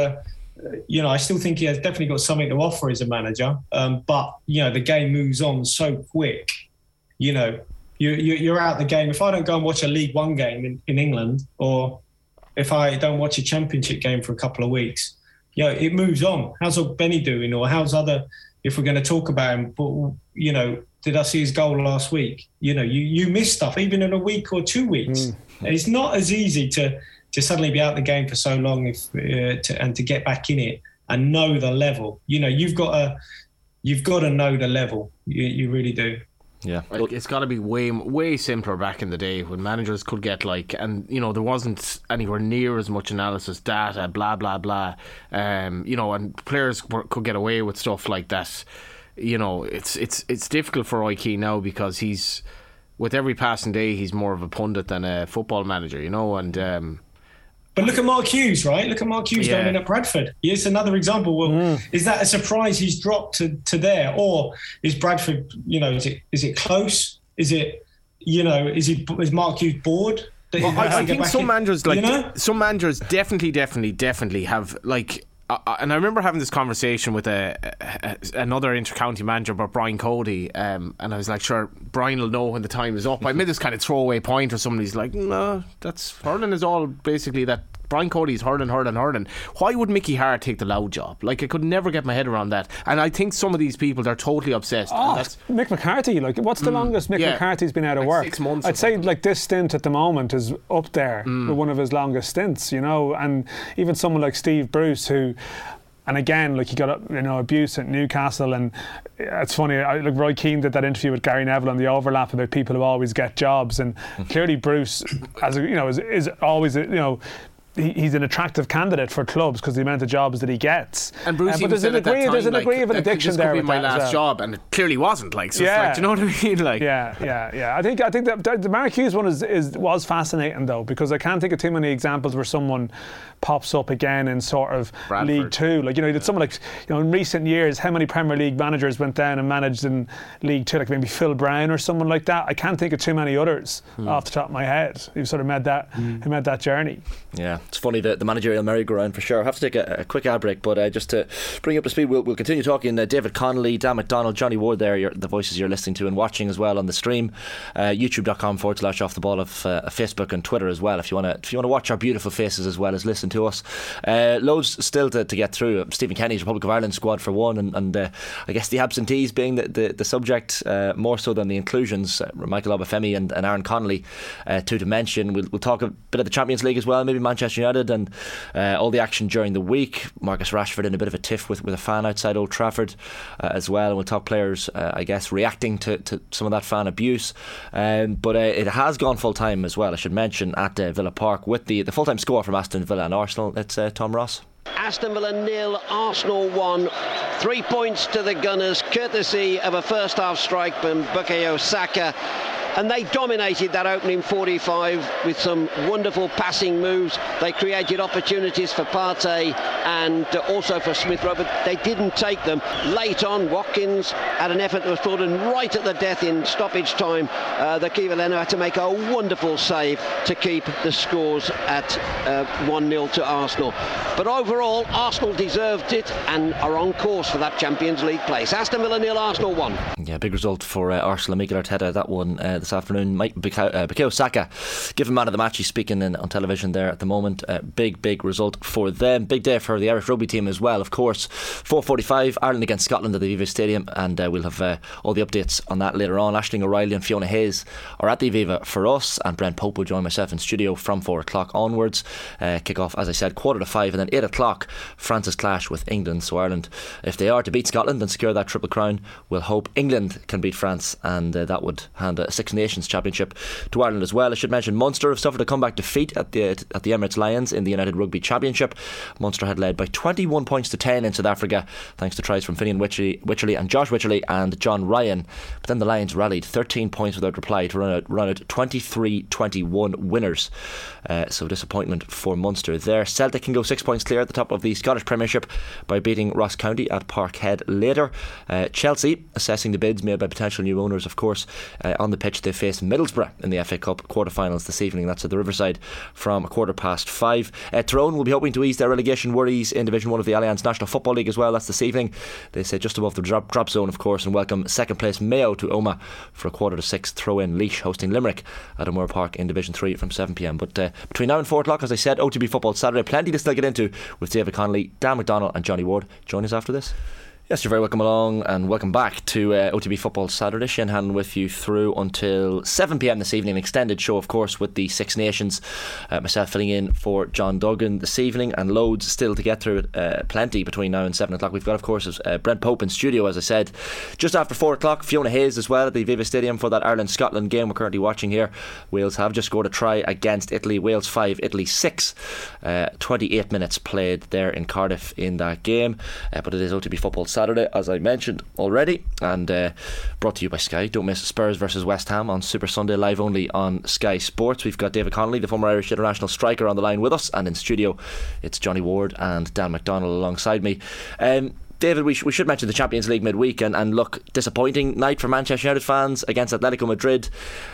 you know, I still think he has definitely got something to offer as a manager. But, you know, the game moves on so quick. You know, you're out the game. If I don't go and watch a League One game in England, or if I don't watch a Championship game for a couple of weeks, you know, it moves on. How's Benny doing? Or how's other, if we're going to talk about him, but, you know, did I see his goal last week? You know, you miss stuff, even in a week or 2 weeks. It's not as easy to suddenly be out the game for so long, and to get back in it and know the level. You know, you've got to know the level. You really do. Yeah, like, it's got to be way simpler back in the day when managers could get like, and you know, there wasn't anywhere near as much analysis, data, blah blah blah. You know, and players could get away with stuff like that. You know, it's difficult for Roy Keane now because he's, with every passing day, he's more of a pundit than a football manager. You know, and. But look at Mark Hughes, right? Look at Mark Hughes going in at Bradford. It's another example. Well, is that a surprise he's dropped to there? Or is Bradford, you know, is it close? Is it, you know, is Mark Hughes bored? Well, I think some managers, like, you know? Some managers definitely have, like, and I remember having this conversation with another inter-county manager about Brian Cody, and I was like, sure, Brian will know when the time is up. I made this kind of throwaway point, or somebody's like, no, that's hurling is all basically that. Brian Cody's hurling. Why would Mickey Hart take the loud job? Like, I could never get my head around that. And I think some of these people, they're totally obsessed. Oh, that's Mick McCarthy. Like, what's the longest Mick McCarthy's been out of work? 6 months. I'd say, like, this stint at the moment is up there with one of his longest stints, you know. And even someone like Steve Bruce, who... And again, like, he got, you know, abuse at Newcastle, and it's funny. Like, Roy Keane did that interview with Gary Neville on The Overlap about people who always get jobs, and clearly Bruce, as you know, is always, you know, he's an attractive candidate for clubs because the amount of jobs that he gets. And Bruce, but there's an degree of an addiction there. This could be my last job, and it clearly wasn't. Like, so it's like, do you know what I mean? Like, yeah. I think that the Mark Hughes one was fascinating though, because I can't think of too many examples where someone pops up again in sort of Bradford. League Two. Like, you know, someone like, you know, in recent years, how many Premier League managers went down and managed in League Two? Like, maybe Phil Brown or someone like that. I can't think of too many others off the top of my head who sort of made that journey. Yeah. it's funny, the managerial merry-go-round for sure. I have to take a quick ad break, but just to bring you up to speed, we'll continue talking. David Connolly, Dan McDonald, Johnny Ward, there, the voices you're listening to and watching as well on the stream. YouTube.com/Off The Ball of Facebook and Twitter as well, if you want to watch our beautiful faces as well as listen to us. Loads still to get through. Stephen Kenny's Republic of Ireland squad for one, and I guess the absentees being the subject more so than the inclusions. Michael Obafemi and Aaron Connolly two to mention. We'll talk a bit of the Champions League as well, maybe Manchester United and all the action during the week. Marcus Rashford in a bit of a tiff with a fan outside Old Trafford as well, and we'll talk players I guess reacting to some of that fan abuse, but it has gone full time as well, I should mention, at Villa Park, with the full time score from Aston Villa and Arsenal. It's Tom Ross. Aston Villa 0, Arsenal 1. 3 points to the Gunners, courtesy of a first half strike from Bukayo Saka. And they dominated that opening 45 with some wonderful passing moves. They created opportunities for Partey and also for Smith-Rowe, but they didn't take them. Late on, Watkins had an effort that was pulled, and right at the death in stoppage time, the keeper Leno had to make a wonderful save to keep the scores at 1-0 to Arsenal. But overall, Arsenal deserved it and are on course for that Champions League place. Aston Villa 0, Arsenal 1. Yeah, big result for Arsenal. Mikel Arteta, that one. This afternoon, Mike Bukayo Saka given man of the match. He's speaking on television there at the moment. Big result for them. Big day for the Irish rugby team as well, of course. 4:45 Ireland against Scotland at the Aviva Stadium, and we'll have all the updates on that later on. Aisling O'Reilly and Fiona Hayes are at the Aviva for us, and Brent Pope will join myself in studio from 4 o'clock onwards. Kick off, as I said, 4:45, and then 8 o'clock France's clash with England. So Ireland, if they are to beat Scotland and secure that Triple Crown, will hope England can beat France, and that would hand a Six Nations Championship to Ireland as well. I should mention Munster have suffered a comeback defeat at the Emirates Lions in the United Rugby Championship. Munster had led by 21 points to 10 in South Africa, thanks to tries from Finian Witcherly and Josh Witcherly and John Ryan. But then the Lions rallied 13 points without reply to run out 23-21 winners. So disappointment for Munster there. Celtic can go 6 points clear at the top of the Scottish Premiership by beating Ross County at Parkhead later. Chelsea assessing the bids made by potential new owners, of course, on the pitch. They face Middlesbrough in the FA Cup quarter-finals this evening. That's at the Riverside from 5:15. Tyrone will be hoping to ease their relegation worries in Division 1 of the Allianz National Football League as well. That's this evening. They sit just above the drop zone, of course, and welcome second place Mayo to Omagh for 5:45 throw-in. Laois hosting Limerick at O'Muir Park in Division 3 from 7pm. But between now and 4 o'clock, as I said, OTB Football Saturday. Plenty to still get into with David Connolly, Dan McDonald and Johnny Ward. Join us after this. Yes, you're very welcome along, and welcome back to OTB Football Saturday. Shane Hanlon with you through until 7pm this evening. An extended show, of course, with the Six Nations. Myself filling in for John Duggan this evening, and loads still to get through. Plenty between now and 7 o'clock. We've got, of course, Brent Pope in studio, as I said, just after 4 o'clock. Fiona Hayes as well at the Aviva Stadium for that Ireland-Scotland game we're currently watching here. Wales have just scored a try against Italy. Wales 5, Italy 6. 28 minutes played there in Cardiff in that game. But it is OTB Football Saturday, as I mentioned already, and brought to you by Sky. Don't miss Spurs versus West Ham on Super Sunday, live only on Sky Sports. We've got David Connolly, the former Irish international striker, on the line with us, and in studio it's Johnny Ward and Dan McDonald alongside me. David, we should mention the Champions League midweek, and look, disappointing night for Manchester United fans against Atletico Madrid.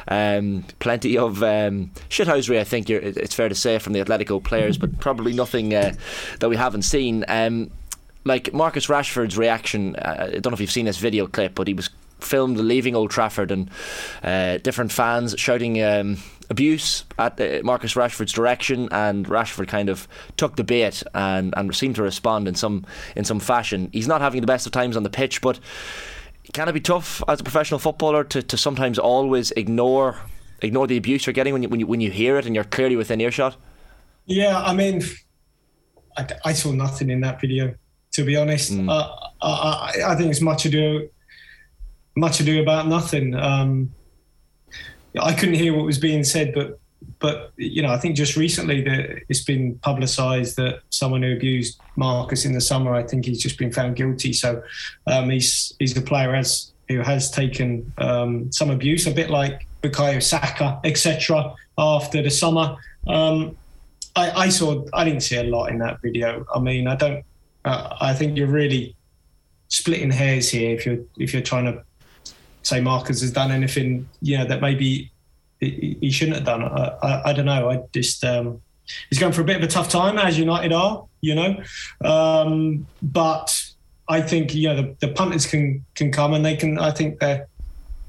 Plenty of shithousery, I think it's fair to say, from the Atletico players, but probably nothing that we haven't seen. Like Marcus Rashford's reaction, I don't know if you've seen this video clip, but he was filmed leaving Old Trafford, and different fans shouting abuse at Marcus Rashford's direction, and Rashford kind of took the bait and seemed to respond in some fashion. He's not having the best of times on the pitch, but can it be tough as a professional footballer to sometimes always ignore the abuse you're getting when you hear it and you're clearly within earshot? Yeah, I mean, I saw nothing in that video, to be honest. I think it's much ado about nothing. I couldn't hear what was being said, but you know, I think just recently that it's been publicised that someone who abused Marcus in the summer, I think he's just been found guilty. So he's a player who has taken some abuse, a bit like Bukayo Saka, etc. After the summer, I didn't see a lot in that video. I mean, I don't. I think you're really splitting hairs here if you're trying to say Marcus has done anything, you know, that maybe he shouldn't have done. I don't know. I just he's going for a bit of a tough time, as United are, you know. But I think, you know, the punters can come and they can, I think they're,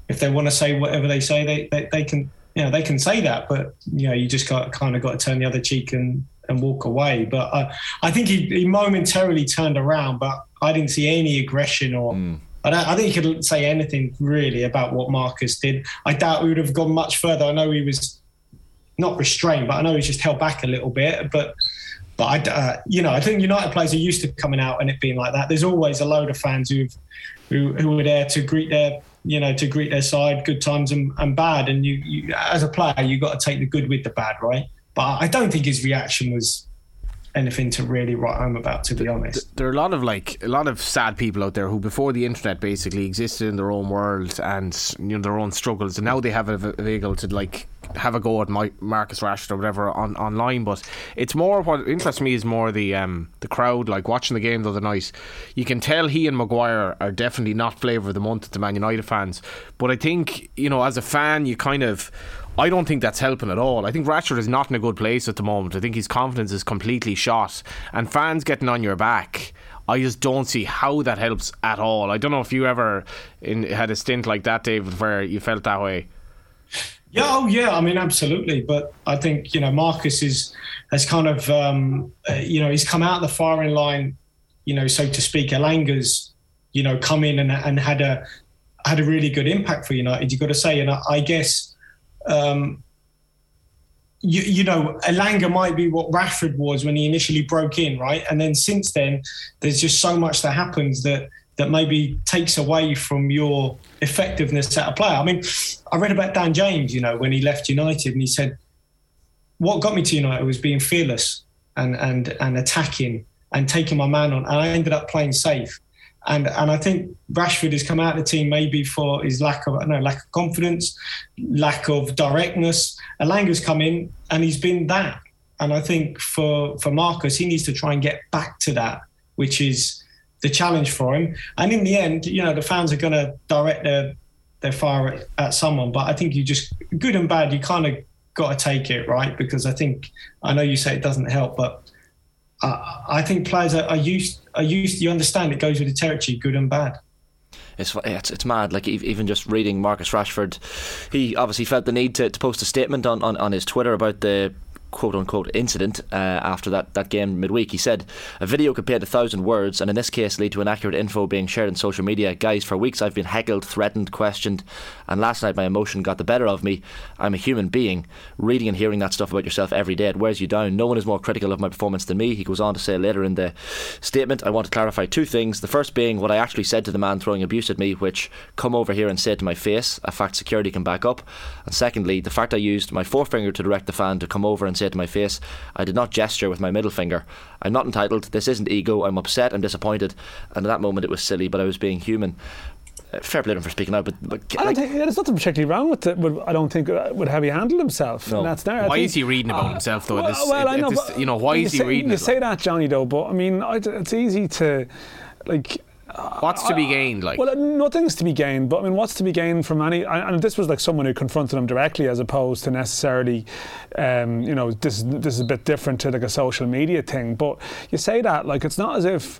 if they want to say whatever they say, they can, you know, they can say that, but, you know, you just got, kind of got to turn the other cheek and walk away. But I think he momentarily turned around, but I didn't see any aggression or... I think you could say anything really about what Marcus did. I doubt we would have gone much further. I know he was not restrained, but I know he's just held back a little bit. But you know, I think United players are used to coming out and it being like that. There's always a load of fans who are there to greet their, you know, to greet their side, good times and bad. And you as a player, you got to take the good with the bad, right? But I don't think his reaction was anything to really write home about, to be honest. There are a lot of sad people out there who before the internet basically existed in their own world and, you know, their own struggles, and now they have a vehicle to like have a go at Marcus Rashford or whatever online. But it's more, what interests me is more the crowd. Like watching the game the other night, you can tell he and Maguire are definitely not flavour of the month to Man United fans, but I think, you know, as a fan you kind of, I don't think that's helping at all. I think Rashford is not in a good place at the moment. I think his confidence is completely shot, and fans getting on your back, I just don't see how that helps at all. I don't know if you ever had a stint like that, David, where you felt that way. Yeah, I mean, absolutely. But I think, you know, Marcus has kind of, you know, he's come out of the firing line, you know, so to speak. Elanga's, you know, come in and had a really good impact for United, you've got to say. And I guess, you know, Elanga might be what Rashford was when he initially broke in, right? And then since then, there's just so much that happens that maybe takes away from your effectiveness as a player. I mean, I read about Dan James, you know, when he left United, and he said, what got me to United was being fearless and attacking and taking my man on. And I ended up playing safe. And I think Rashford has come out of the team maybe for his lack of confidence, lack of directness. Elanga's come in and he's been that. And I think for Marcus, he needs to try and get back to that, which is the challenge for him. And in the end, you know, the fans are going to direct their fire at someone. But I think you just, good and bad, you kind of got to take it, right? Because I think, I know you say it doesn't help, but I think players are used. You understand it goes with the territory, good and bad. It's mad. Like even just reading Marcus Rashford, he obviously felt the need to post a statement on his Twitter about the quote-unquote incident after that game midweek. He said, "A video compared to 1,000 words, and in this case lead to inaccurate info being shared on social media. Guys, for weeks I've been heckled, threatened, questioned, and last night my emotion got the better of me. I'm a human being. Reading and hearing that stuff about yourself every day, it wears you down. No one is more critical of my performance than me." He goes on to say later in the statement, "I want to clarify two things. The first being what I actually said to the man throwing abuse at me, which come over here and say it to my face, a fact security can back up. And secondly, the fact I used my forefinger to direct the fan to come over and say to my face. I did not gesture with my middle finger. I'm not entitled. This isn't ego. I'm upset. I'm disappointed. And at that moment it was silly, but I was being human." Fair play to him for speaking out, but I don't think there's nothing particularly wrong with it. I don't think with how he handled himself. No. Why is he reading about himself though? Why is he reading? You say that, Johnny, though, but I mean, it's easy to like. What's to be gained? Like, well, nothing's to be gained. But I mean, what's to be gained from any? And this was like someone who confronted him directly, as opposed to necessarily, you know, this is a bit different to like a social media thing. But you say that like it's not as if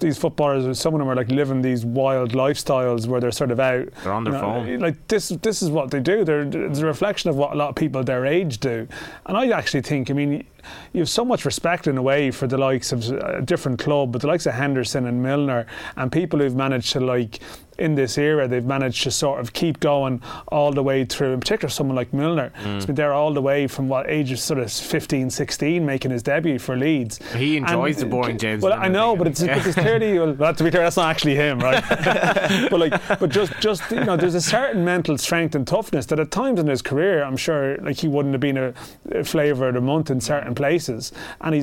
these footballers, or some of them, are like living these wild lifestyles where they're sort of out. They're on their phone. Like this is what they do. It's a reflection of what a lot of people their age do. And I actually think, I mean, you have so much respect in a way for the likes of a different club, but the likes of Henderson and Milner and people who've managed to, like, in this era, they've managed to sort of keep going all the way through. In particular, someone like Milner, he's been there all the way from what age of sort of 15, 16, making his debut for Leeds. He enjoys the boring James. Well, I know, but it's clearly. Well, to be clear, that's not actually him, right? but just you know, there's a certain mental strength and toughness that at times in his career, I'm sure, like he wouldn't have been a flavour of the month in certain places. And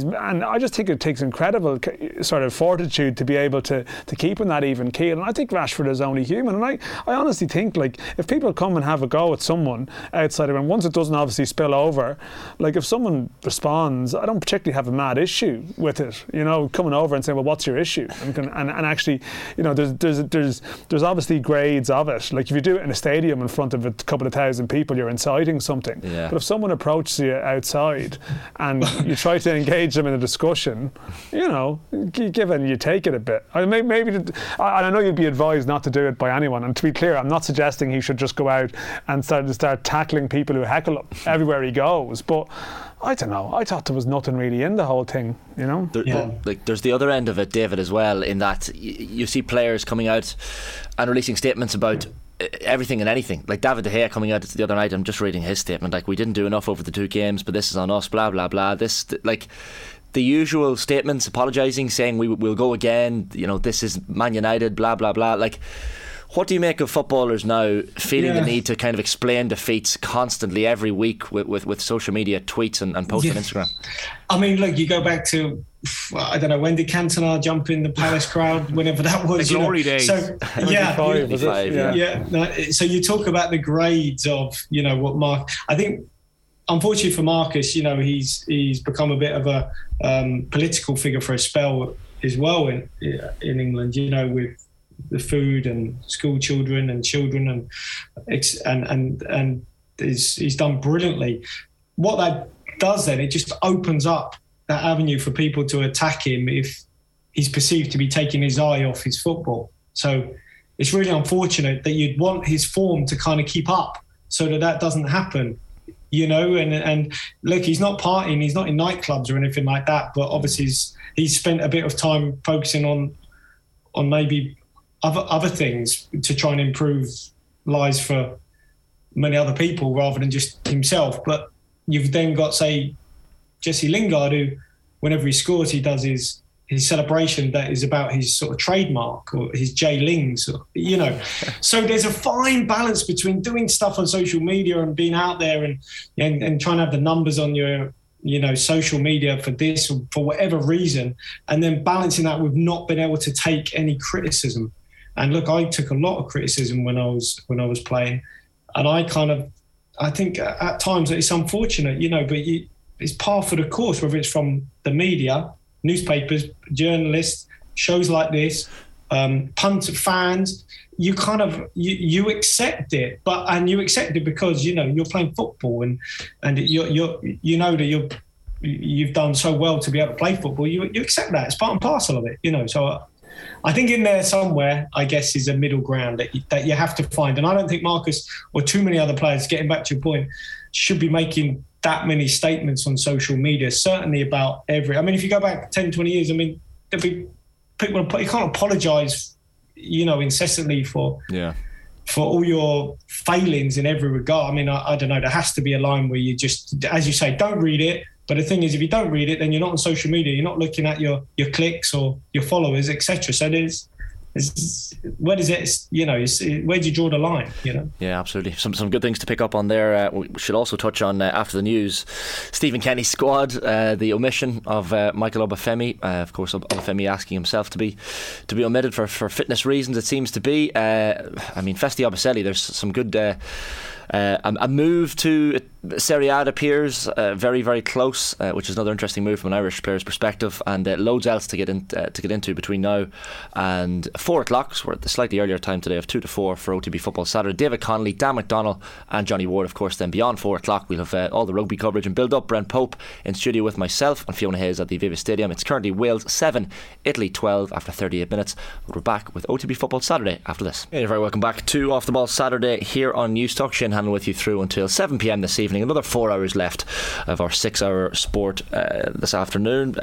I just think it takes incredible sort of fortitude to be able to keep in that even keel. And I think Rashford is. is only human. And I honestly think, like, if people come and have a go at someone outside of them, once it doesn't obviously spill over, like, if someone responds, I don't particularly have a mad issue with it, you know, coming over and saying, well, what's your issue? And actually, you know, there's obviously grades of it. Like, if you do it in a stadium in front of a couple of thousand people, you're inciting something. Yeah. But if someone approaches you outside and you try to engage them in a discussion, you know, you give it and you take it a bit. I know you'd be advised not to do it by anyone, and to be clear, I'm not suggesting he should just go out and start tackling people who heckle him everywhere he goes, but I don't know, I thought there was nothing really in the whole thing, you know. There's the other end of it, David, as well, in that you see players coming out and releasing statements about everything and anything. Like David De Gea coming out the other night, I'm just reading his statement, like, we didn't do enough over the two games, but this is on us, blah blah blah. This, like, the usual statements, apologising, saying we'll go again, you know, this is Man United, blah blah blah. Like, what do you make of footballers now feeling the need to kind of explain defeats constantly every week with social media tweets and posts on Instagram? I mean, look, you go back to, I don't know, when did Cantona jump in the Palace crowd? Whenever that was. The glory days. So, so you talk about the grades of, you know, what Mark, I think, unfortunately for Marcus, you know, he's become a bit of a political figure for a spell as well in England, you know, with the food and school children and he's done brilliantly. What that does then, it just opens up that avenue for people to attack him if he's perceived to be taking his eye off his football. So it's really unfortunate that you'd want his form to kind of keep up so that doesn't happen. You know, and look, he's not partying, he's not in nightclubs or anything like that, but obviously he's spent a bit of time focusing on maybe other things to try and improve lives for many other people rather than just himself. But you've then got, say, Jesse Lingard, who, whenever he scores, he does his celebration that is about his sort of trademark or his J Lings, or, you know. So there's a fine balance between doing stuff on social media and being out there and trying to have the numbers on your, you know, social media for this or for whatever reason, and then balancing that with not being able to take any criticism. And look, I took a lot of criticism when I was playing, and I think at times it's unfortunate, you know, but it's par for the course, whether it's from the media, newspapers, journalists, shows like this, punter, fans. You kind of you accept it, but you accept it because, you know, you're playing football and you know that you've done so well to be able to play football. You accept that. It's part and parcel of it, you know. So I think in there somewhere, I guess, is a middle ground that you have to find. And I don't think Marcus or too many other players, getting back to your point, should be making that many statements on social media, certainly about every... I mean, if you go back 10, 20 years, I mean, there'll be people... You can't apologise, you know, incessantly for all your failings in every regard. I mean, I don't know, there has to be a line where you just, as you say, don't read it. But the thing is, if you don't read it, then you're not on social media. You're not looking at your clicks or your followers, etc. So there's... where does it, you know, where do you draw the line, you know? Yeah, absolutely. Some good things to pick up on there. We should also touch on, after the news, Stephen Kenny's squad, the omission of Michael Obafemi, of course Obafemi asking himself to be omitted for fitness reasons, it seems to be. I mean, Festi Oboseli, there's some good a move to Serie A appears, very very close, which is another interesting move from an Irish player's perspective, and loads else to get into between now and 4 o'clock. So we're at the slightly earlier time today of 2 to 4 for OTB Football Saturday. David Connolly, Dan McDonnell, and Johnny Ward, of course. Then beyond 4 o'clock, we'll have all the rugby coverage and build up. Brent Pope in studio with myself and Fiona Hayes at the Aviva Stadium. It's currently Wales 7, Italy 12 after 38 minutes. We're back with OTB Football Saturday after this. Hey, very welcome back to Off the Ball Saturday here on Newstalk. Shane Hanlon with you through until 7 p.m. this evening. Another 4 hours left of our 6 hour sport this afternoon,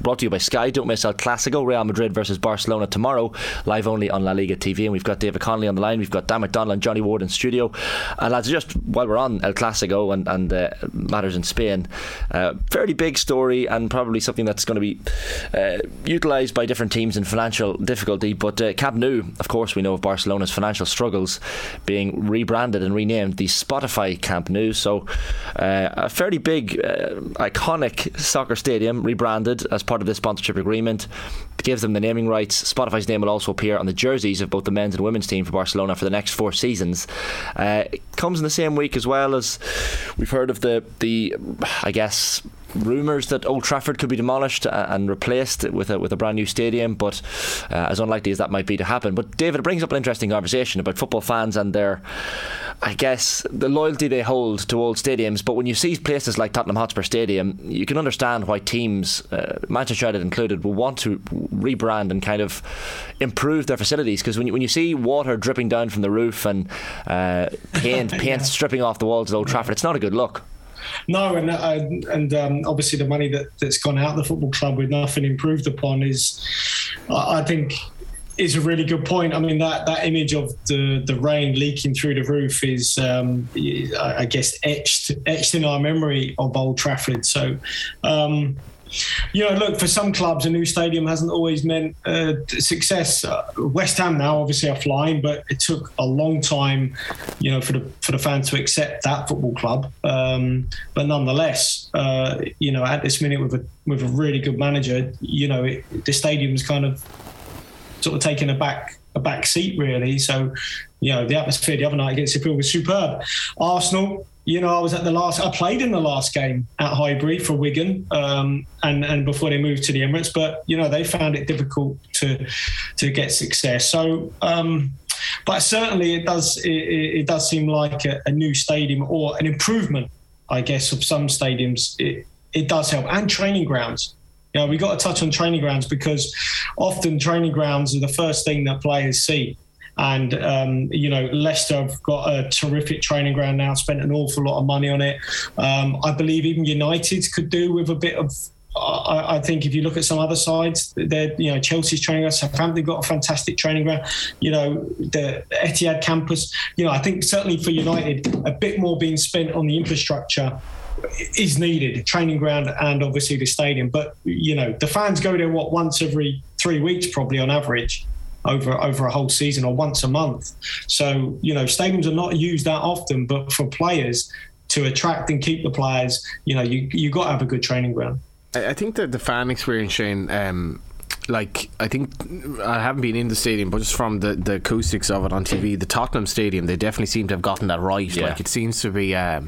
brought to you by Sky. Don't miss El Clasico, Real Madrid versus Barcelona tomorrow, live only on La Liga TV, and we've got David Connolly on the line, we've got Dan McDonnell and Johnny Ward in studio. And lads, just while we're on El Clasico and matters in Spain, fairly big story and probably something that's going to be utilised by different teams in financial difficulty, but Camp Nou, of course, we know of Barcelona's financial struggles, being rebranded and renamed the Spotify Camp Nou. So a fairly big, iconic soccer stadium, rebranded as part of this sponsorship agreement. It gives them the naming rights. Spotify's name will also appear on the jerseys of both the men's and women's team for Barcelona for the next 4 seasons. It comes in the same week as well as we've heard of the I guess rumours that Old Trafford could be demolished and replaced with a brand new stadium, but as unlikely as that might be to happen. But David, it brings up an interesting conversation about football fans and their, I guess, the loyalty they hold to old stadiums. But when you see places like Tottenham Hotspur Stadium, you can understand why teams, Manchester United included, will want to rebrand and kind of improve their facilities, because when you see water dripping down from the roof and paint stripping off the walls of Old Trafford, it's not a good look. No, and obviously the money that's gone out of the football club with nothing improved upon is, I think, is a really good point. I mean, that image of the rain leaking through the roof is, I guess, etched in our memory of Old Trafford. So, look, for some clubs, a new stadium hasn't always meant success. West Ham now obviously are flying, but it took a long time, for the fans to accept that football club. But nonetheless, at this minute with a really good manager, the stadium's kind of sort of taking a back seat really. So, the atmosphere the other night against Seville was superb. Arsenal. I was I played in the last game at Highbury for Wigan, and before they moved to the Emirates. But they found it difficult to get success. So, but certainly it does seem like a new stadium or an improvement, I guess, of some stadiums. It does help, and training grounds. We got to touch on training grounds, because often training grounds are the first thing that players see. And, Leicester have got a terrific training ground now, spent an awful lot of money on it. I believe even United could do with a bit of, I think if you look at some other sides, Chelsea's training ground, Southampton got a fantastic training ground, the Etihad campus. I think certainly for United, a bit more being spent on the infrastructure is needed, training ground and obviously the stadium. But, the fans go there, once every 3 weeks probably on average, over a whole season, or once a month. So, stadiums are not used that often, but for players, to attract and keep the players, you got to have a good training ground. I think that the fan experience, Shane, I think, I haven't been in the stadium, but just from the acoustics of it on TV, the Tottenham Stadium, they definitely seem to have gotten that right. Yeah. It seems to be, there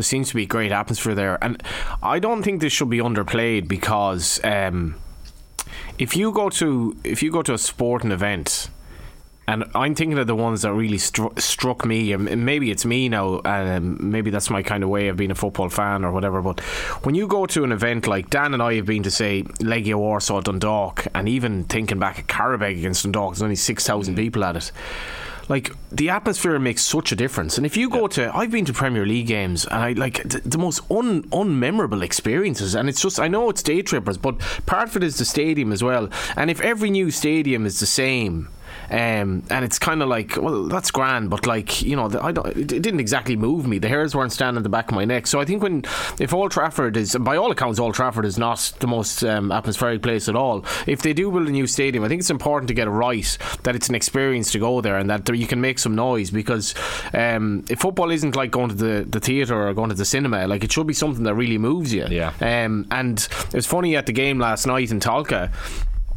seems to be great atmosphere there. And I don't think this should be underplayed, because... If you go to a sporting event, and I'm thinking of the ones that really struck me, and maybe it's me now, and maybe that's my kind of way of being a football fan or whatever, but when you go to an event like Dan and I have been to, say, Legia Warsaw, Dundalk, and even thinking back at Carabeg against Dundalk, there's only 6,000 people at it. The atmosphere makes such a difference. And if you go to... I've been to Premier League games, and I the most unmemorable experiences. And it's just... I know it's day trippers, but part of it is the stadium as well. And if every new stadium is the same... and it's kind of like, well, that's grand, but it didn't exactly move me. The hairs weren't standing at the back of my neck. So I think if Old Trafford is, by all accounts, Old Trafford is not the most atmospheric place at all. If they do build a new stadium, I think it's important to get it right, that it's an experience to go there, and that you can make some noise, because if football isn't like going to the theatre or going to the cinema, it should be something that really moves you. Yeah. And it was funny at the game last night in Talca.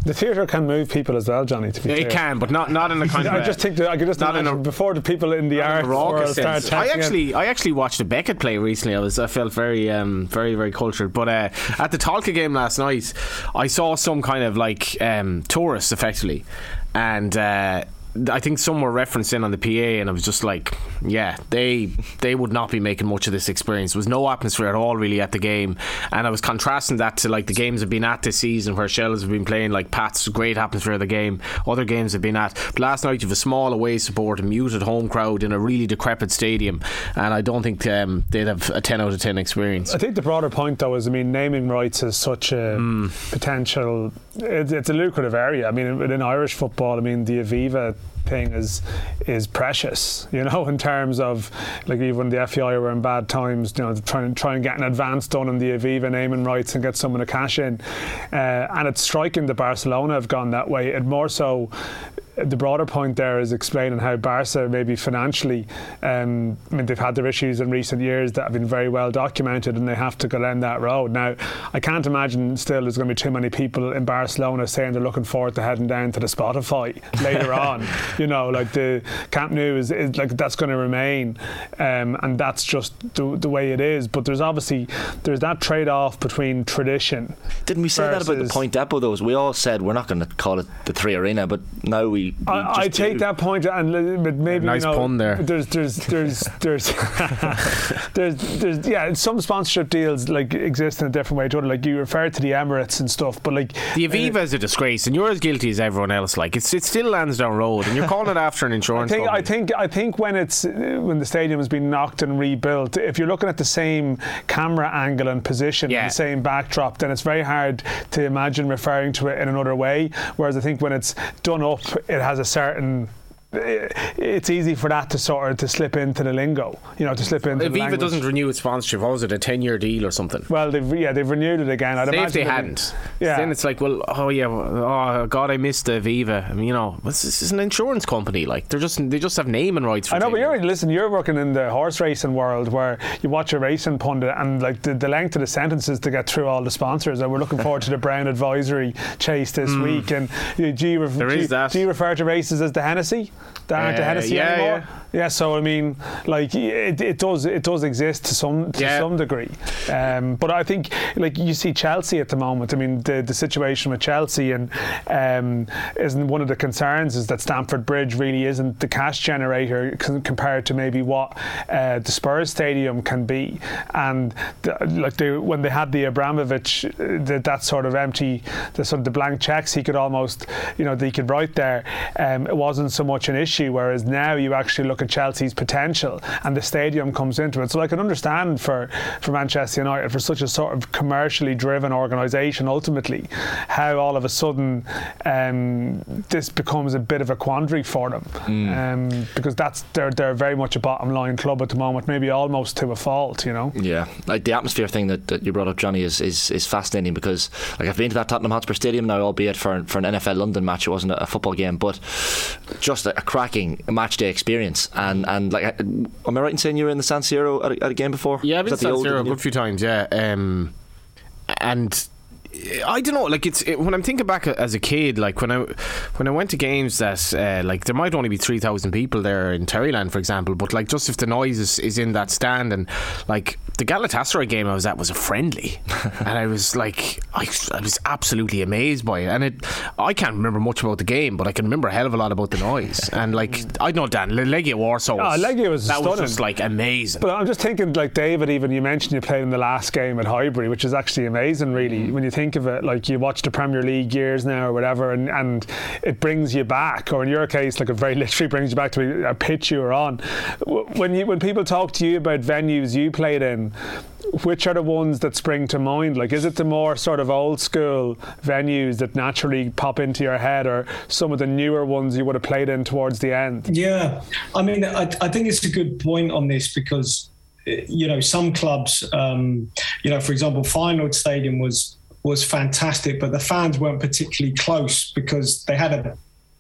The theatre can move people as well, Johnny, to be fair. It can, but not in a kind of... I just think that I could just imagine before the people in the arts world start chatting. I actually watched a Beckett play recently. I felt very, very, very cultured. But at the Talca game last night, I saw some kind of tourists, effectively. And... I think some were referenced in on the PA, and I was just like, yeah, they would not be making much of this experience. There was no atmosphere at all really at the game, and I was contrasting that to the games I've been at this season, where Shells have been playing Pat's, great atmosphere of the game, other games I've been at. But last night you have a small away support, a muted home crowd in a really decrepit stadium, and I don't think they'd have a 10 out of 10 experience. I think the broader point though is, naming rights is such a potential, it's a lucrative area. Within Irish football, the Aviva thing is precious, in terms of even the FAI were in bad times, try and get an advance done on the Aviva naming rights and get someone to cash in, and it's striking that Barcelona have gone that way. It more so the broader point there is explaining how Barca maybe financially, I mean, they've had their issues in recent years that have been very well documented, and they have to go down that road. Now, I can't imagine still there's going to be too many people in Barcelona saying they're looking forward to heading down to the Spotify later on. You know, like the Camp Nou is like, that's going to remain, and that's just the way it is. But there's that trade-off between tradition. Didn't we say that about the Point Depot though? We all said we're not going to call it the Three Arena, but now we. I take do. That point, and maybe nice pun there. There's yeah, some sponsorship deals like exist in a different way to other. Like you referred to the Emirates and stuff, but like the Aviva is a disgrace, and you're as guilty as everyone else. Like it's still Lansdowne Road, and you're calling it after an insurance company. I think when the stadium has been knocked and rebuilt, if you're looking at the same camera angle and position and the same backdrop, then it's very hard to imagine referring to it in another way. Whereas I think when it's done up, it has a certain. It's easy for that to sort of to slip into the lingo, you know, to slip into. Aviva the doesn't renew its sponsorship. What was it, a 10-year deal or something? Well, they've renewed it again. I'd say if they hadn't, then it's like, well, oh God, I missed the Aviva. I mean, you know, this is an insurance company. Like they just have naming rights. For I know, but you're working in the horse racing world where you watch a racing pundit and like the length of the sentences to get through all the sponsors. And we're looking forward to the Brown Advisory chase this week. And do you refer to races as the Hennessy? That aren't the Hennessy anymore. Yeah, so I mean, like it does exist to some degree, but I think like you see Chelsea at the moment. I mean, the situation with Chelsea and isn't one of the concerns is that Stamford Bridge really isn't the cash generator compared to maybe what the Spurs Stadium can be, and when they had the Abramovich, that sort of empty, the blank checks he could almost, you know, they could write there. It wasn't so much an issue, whereas now you actually look at Chelsea's potential and the stadium comes into it. So I can understand for Manchester United, for such a sort of commercially driven organisation ultimately, how all of a sudden this becomes a bit of a quandary for them, because they're very much a bottom line club at the moment, maybe almost to a fault, you know. Yeah, like the atmosphere thing that you brought up, Johnny, is fascinating, because like I've been to that Tottenham Hotspur Stadium now, albeit for an NFL London match, it wasn't a football game, but just a cracking match day experience. And like, am I right in saying you were in the San Siro at a game before? Yeah, I've been to San Siro a good few times. Yeah, and I don't know. Like when I'm thinking back as a kid, like when I went to games that like there might only be 3,000 people there in Terryland, for example. But like just if the noise is in that stand, and like the Galatasaray game I was at was a friendly, and I was like I was absolutely amazed by it. And I can't remember much about the game, but I can remember a hell of a lot about the noise. And like I know Dan Legia Warsaw. Legia was that stunning. Was just like amazing. But I'm just thinking, like David, even you mentioned you played in the last game at Highbury, which is actually amazing, really, when you think of it. Like you watch the Premier League years now or whatever, and it brings you back, or in your case, like it very literally brings you back to a pitch you were on. When people talk to you about venues you played in, which are the ones that spring to mind? Like, is it the more sort of old school venues that naturally pop into your head, or some of the newer ones you would have played in towards the end? Yeah, I mean, I think it's a good point on this, because you know, some clubs, you know, for example, Feyenoord Stadium was fantastic, but the fans weren't particularly close because they had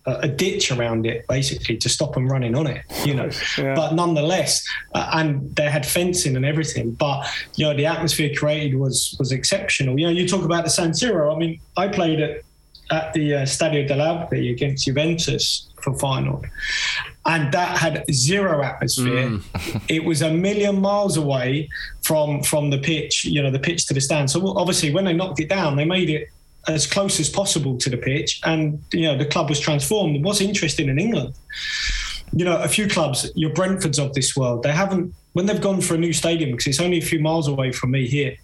a ditch around it, basically, to stop them running on it, you know. Yeah. But nonetheless, and they had fencing and everything, but, you know, the atmosphere created was exceptional. You know, you talk about the San Siro. I mean, I played at the Stadio dell'Alpi against Juventus for final, and that had zero atmosphere. It was a million miles away from the pitch, you know, the pitch to the stand. So obviously when they knocked it down, they made it as close as possible to the pitch, and you know, the club was transformed. What's interesting in England, you know, a few clubs, your Brentfords of this world, they haven't, when they've gone for a new stadium, because it's only a few miles away from me here,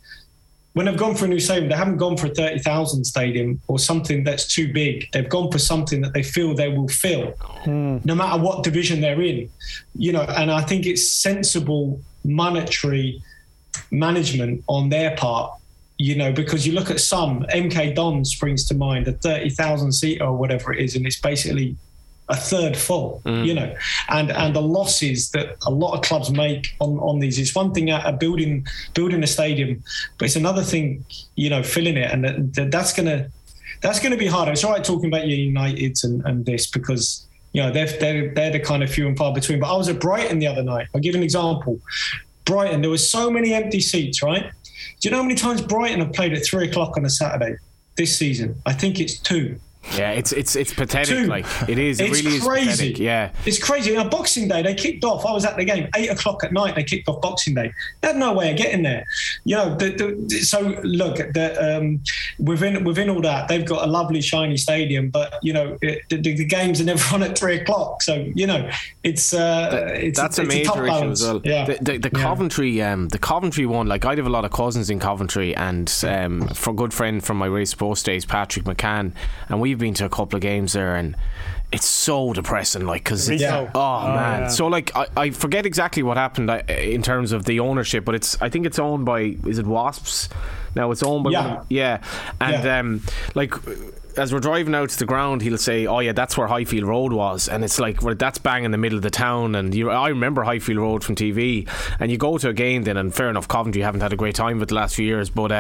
when they've gone for a new stadium, they haven't gone for a 30,000 stadium or something that's too big. They've gone for something that they feel they will fill, no matter what division they're in. You know, and I think it's sensible monetary management on their part, you know, because you look at some, MK Dons springs to mind, a 30,000 seater or whatever it is, and it's basically a third full, you know, and the losses that a lot of clubs make on these. It's one thing building a stadium, but it's another thing, you know, filling it, and that's going to that's going to be harder. It's all right talking about your Uniteds and this, because you know they're the kind of few and far between. But I was at Brighton the other night. I'll give an example. Brighton, there were so many empty seats, right? Do you know how many times Brighton have played at 3 o'clock on a Saturday this season? I think it's 2. Yeah, it's pathetic. Two. Like it is. It really is crazy. Yeah, it's crazy. Now Boxing Day, they kicked off. I was at the game 8 o'clock at night. They kicked off Boxing Day. They had no way of getting there. You know. Within all that, they've got a lovely shiny stadium, but you know the games are never on at 3 o'clock. So you know it's a major issue as well. Yeah. The Coventry one. Like I'd have a lot of cousins in Coventry, and for a good friend from my race sports days, Patrick McCann, and we've been to a couple of games there, and it's so depressing, like, because so like I forget exactly what happened in terms of the ownership, but I think it's owned by, is it Wasps now? It's owned by like as we're driving out to the ground, he'll say, oh yeah, that's where Highfield Road was, and it's like, well, that's bang in the middle of the town, and I remember Highfield Road from TV. And you go to a game then, and fair enough, Coventry haven't had a great time with the last few years, but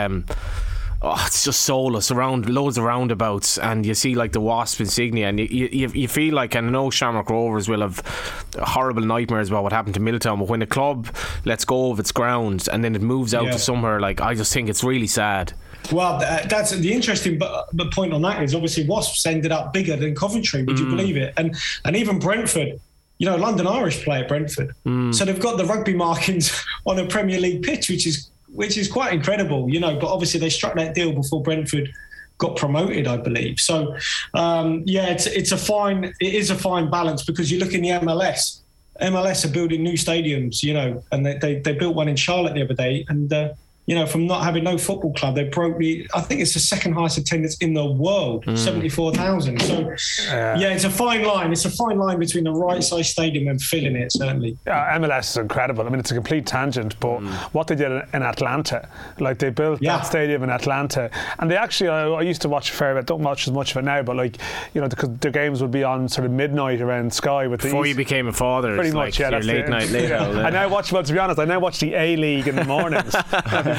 it's just soulless, around loads of roundabouts, and you see like the Wasp insignia, and you feel like, and I know Shamrock Rovers will have horrible nightmares about what happened to Milltown, but when a club lets go of its grounds and then it moves out to somewhere, like, I just think it's really sad. Well, that's the interesting point on that is obviously Wasps ended up bigger than Coventry, would you believe it? And even Brentford, you know, London Irish play at Brentford, so they've got the rugby markings on a Premier League pitch, which is quite incredible, you know, but obviously they struck that deal before Brentford got promoted, I believe. So, it is a fine balance, because you look in the MLS are building new stadiums, you know, and they built one in Charlotte the other day, and, you know, from not having no football club, they broke the, I think it's the second highest attendance in the world, 74,000. So, it's a fine line. It's a fine line between the right size stadium and filling it, certainly. Yeah, MLS is incredible. I mean, it's a complete tangent, but what they did in Atlanta, like they built that stadium in Atlanta, and they actually, I used to watch a fair bit, don't watch as much of it now, but like, you know, because the games would be on sort of midnight around Sky. Before you became a father, pretty much, yeah. That's late night, late out. Yeah. I now watch the A-League in the mornings.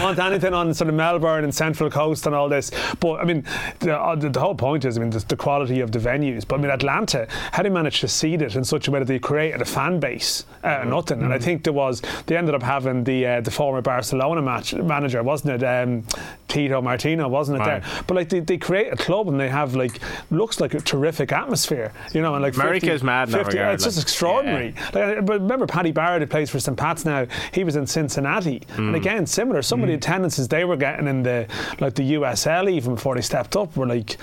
Want anything on sort of Melbourne and Central Coast and all this, but I mean the whole point is, I mean, the quality of the venues, but I mean Atlanta, how they managed to seed it in such a way that they created a fan base nothing, and I think they ended up having the former Barcelona manager, wasn't it, Tito Martino, wasn't it, right there, but like they create a club and they have like, looks like a terrific atmosphere, you know, and like America is mad now, it's just extraordinary. Like, but remember Paddy Barrett, who plays for St Pat's now, he was in Cincinnati, and again similar, some of the attendances they were getting in the USL even before they stepped up were like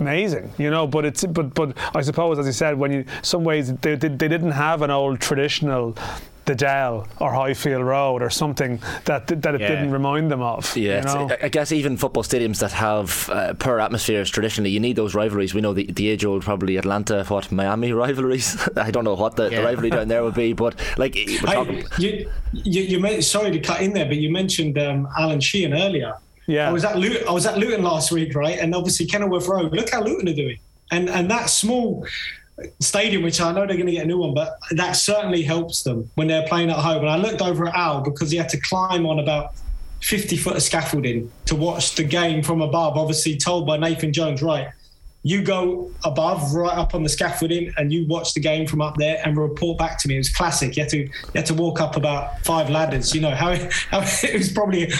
amazing, you know. But it's but I suppose, as you said, when you, some ways they didn't have an old traditional the Dell or Highfield Road or something that it didn't remind them of. Yeah, you know? I guess even football stadiums that have poor atmospheres traditionally, you need those rivalries. We know the age-old probably Atlanta, Miami rivalries. I don't know what the rivalry down there would be, but like sorry to cut in there, but you mentioned Alan Sheehan earlier. Yeah, I was at Luton last week, right? And obviously Kenilworth Road. Look how Luton are doing, and that small stadium, which I know they're going to get a new one, but that certainly helps them when they're playing at home. And I looked over at Al because he had to climb on about 50 foot of scaffolding to watch the game from above, obviously told by Nathan Jones, right, you go above, right up on the scaffolding, and you watch the game from up there and report back to me. It was classic. You had to walk up about 5 ladders, you know, how it was probably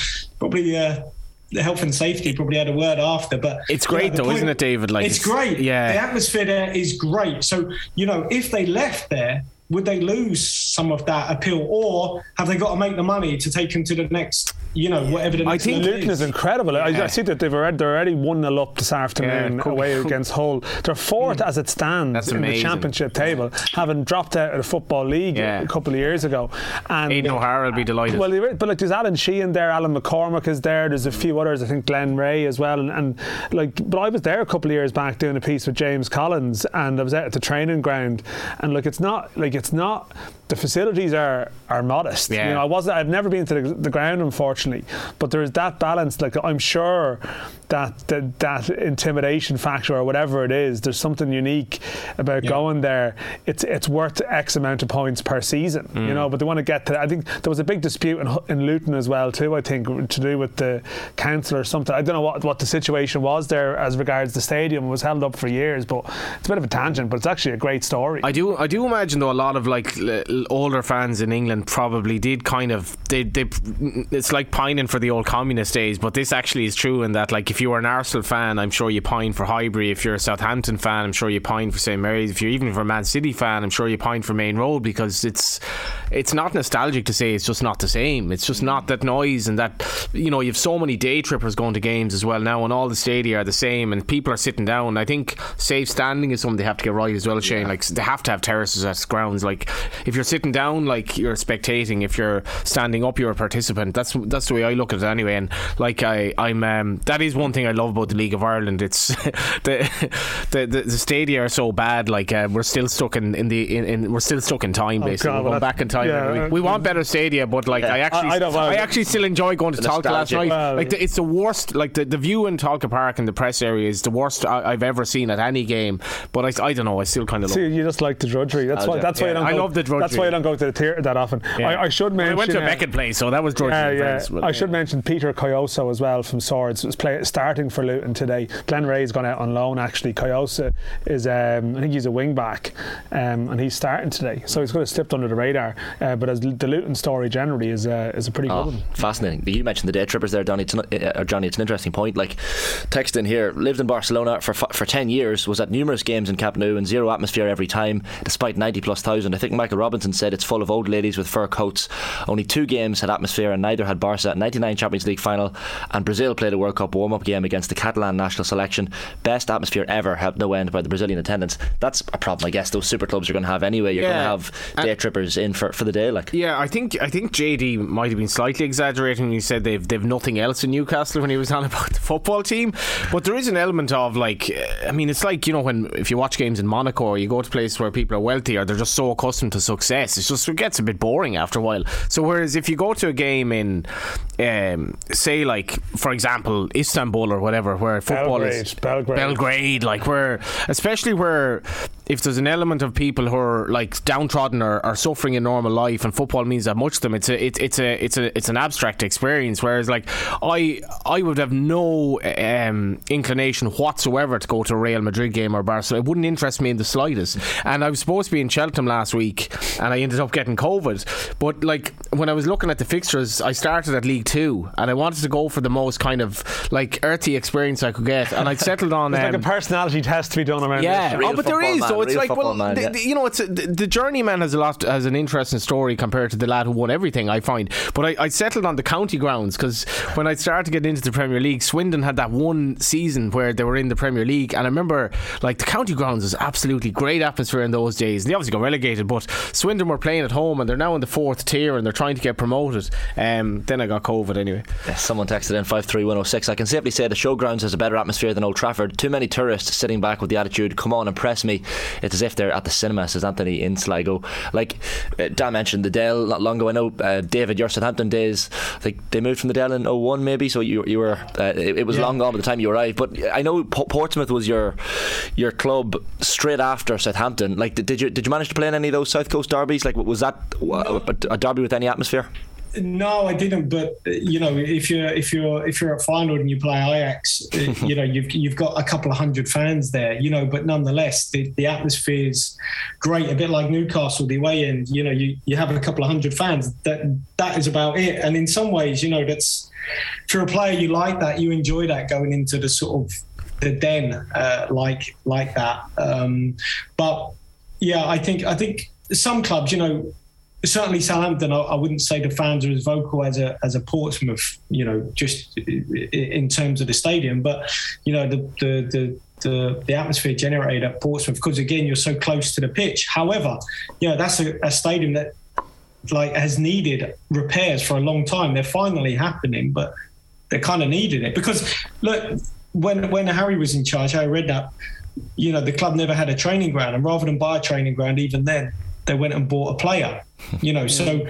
the health and safety probably had a word after, but it's great, you know, isn't it, David? Like it's great. Yeah, the atmosphere there is great. So you know, if they left there, would they lose some of that appeal, or have they got to make the money to take them to the next? You know, whatever the next. I think Luton is incredible. Yeah. I see that they're already 1-0 up this afternoon away against Hull. They're fourth as it stands. That's in amazing. The championship table, having dropped out of the Football League a couple of years ago. And Aidan O'Hara will be delighted. Well, but like there's Alan Sheehan there, Alan McCormick is there. There's a few others. I think Glenn Ray as well. And like, but I was there a couple of years back doing a piece with James Collins, and I was out at the training ground, and like it's not the facilities are modest. Yeah. You know, I've never been to the ground, unfortunately. internationally. But there is that balance. Like, I'm sure that intimidation factor or whatever it is, there's something unique about going there. It's worth X amount of points per season, you know. But they want to get to that. I think there was a big dispute in Luton as well too. I think to do with the council or something. I don't know what the situation was there as regards the stadium. It was held up for years, but it's a bit of a tangent. But it's actually a great story. I do imagine though a lot of like older fans in England probably did kind of they it's like pining for the old communist days. But this actually is true in that, like, if you were an Arsenal fan, I'm sure you pine for Highbury. If you're a Southampton fan, I'm sure you pine for St Mary's. If you're even for a Man City fan, I'm sure you pine for Main Road, because it's not nostalgic to say it's just not the same. It's just not that noise, and that, you know, you have so many day trippers going to games as well now, and all the stadia are the same and people are sitting down. I think safe standing is something they have to get right as well, Shane. Like, they have to have terraces as grounds. Like, if you're sitting down, like, you're spectating. If you're standing up, you're a participant. That's the way I look at it anyway. And like I'm that is one thing I love about the League of Ireland. It's the stadia are so bad. Like, we're still stuck in we're still stuck in time, basically. We're going back in time. Yeah, we want better stadia, but like I actually still enjoy going to Talca last night. Well, like it's the worst. Like the view in Talca Park and the press area is the worst I've ever seen at any game. But I don't know. I still kind of love. See, you just like the drudgery. That's why I don't. I love the drudgery. That's why I don't go to the theatre that often. Yeah. I should mention. I went to a Beckett place, so that was drudgery. I should mention Peter Coyoso as well from Swords was starting for Luton today. Glen Ray's gone out on loan actually. Coyoso is I think he's a wing back, and he's starting today, so he's kind of slipped under the radar. But as the Luton story generally is a pretty good one. Fascinating. You mentioned the day trippers there, Johnny. It's an interesting point. Like, text in here, lived in Barcelona for 10 years, was at numerous games in Camp Nou and zero atmosphere every time, despite 90,000+. I think Michael Robinson said it's full of old ladies with fur coats. Only 2 games had atmosphere, and neither had Barca. 1999 Champions League final, and Brazil played a World Cup warm-up game against the Catalan national selection. Best atmosphere ever, helped no end by the Brazilian attendance. That's a problem, I guess. Those super clubs are going to have anyway. You're going to have day trippers in for the day. Like, yeah, I think JD might have been slightly exaggerating when he said they've nothing else in Newcastle when he was on about the football team. But there is an element of, like, I mean, it's like, you know, when if you watch games in Monaco or you go to places where people are wealthy or they're just so accustomed to success, it's just, it gets a bit boring after a while. So whereas if you go to a game in say, like, for example, Istanbul or whatever, where football is Belgrade, like, where, especially where if there's an element of people who are like downtrodden or are suffering in normal life, and football means that much to them, it's an abstract experience. Whereas, like, I would have no inclination whatsoever to go to a Real Madrid game or Barcelona. It wouldn't interest me in the slightest. And I was supposed to be in Cheltenham last week, and I ended up getting COVID. But like, when I was looking at the fixtures, I started at League 2 and I wanted to go for the most kind of like earthy experience I could get, and I settled on it's like a personality test to be done around this. Real, but there is man. So it's like, well, man, you know, it's the journeyman has an interesting story compared to the lad who won everything, I find. But I settled on the county grounds, because when I started to get into the Premier League, Swindon had that one season where they were in the Premier League, and I remember, like, the county grounds was absolutely great atmosphere in those days. They obviously got relegated, but Swindon were playing at home and they're now in the 4th tier and they're trying to get promoted. Then I got COVID anyway. Yes, someone texted in 53106. I can safely say the showgrounds has a better atmosphere than Old Trafford. Too many tourists sitting back with the attitude, come on, impress me. It's as if they're at the cinema, says Anthony in Sligo. Like Dan mentioned the Dell not long ago. I know, David, your Southampton days, I think they moved from the Dell in 01 maybe, so you were it was long gone by the time you arrived. But I know Portsmouth was your club straight after Southampton. Like, did you manage to play in any of those South Coast derbies? Like, was that a derby with any atmosphere? No, I didn't. But you know, if you're at Feyenoord and you play Ajax, you know, you've got a couple of hundred fans there. You know, but nonetheless, the atmosphere is great. A bit like Newcastle, the away end. You know, you have a couple of hundred fans. That is about it. And in some ways, you know, that's, if you're a player, you like that, you enjoy that going into the sort of the den like that. But yeah, I think some clubs, you know. Certainly Southampton, I wouldn't say the fans are as vocal as a Portsmouth, you know, just in terms of the stadium. But, you know, the atmosphere generated at Portsmouth, because, again, you're so close to the pitch. However, you know, that's a stadium that, like, has needed repairs for a long time. They're finally happening, but they kind of needed it. Because, look, when Harry was in charge, I read that, you know, the club never had a training ground. And rather than buy a training ground, even then, they went and bought a player, you know. So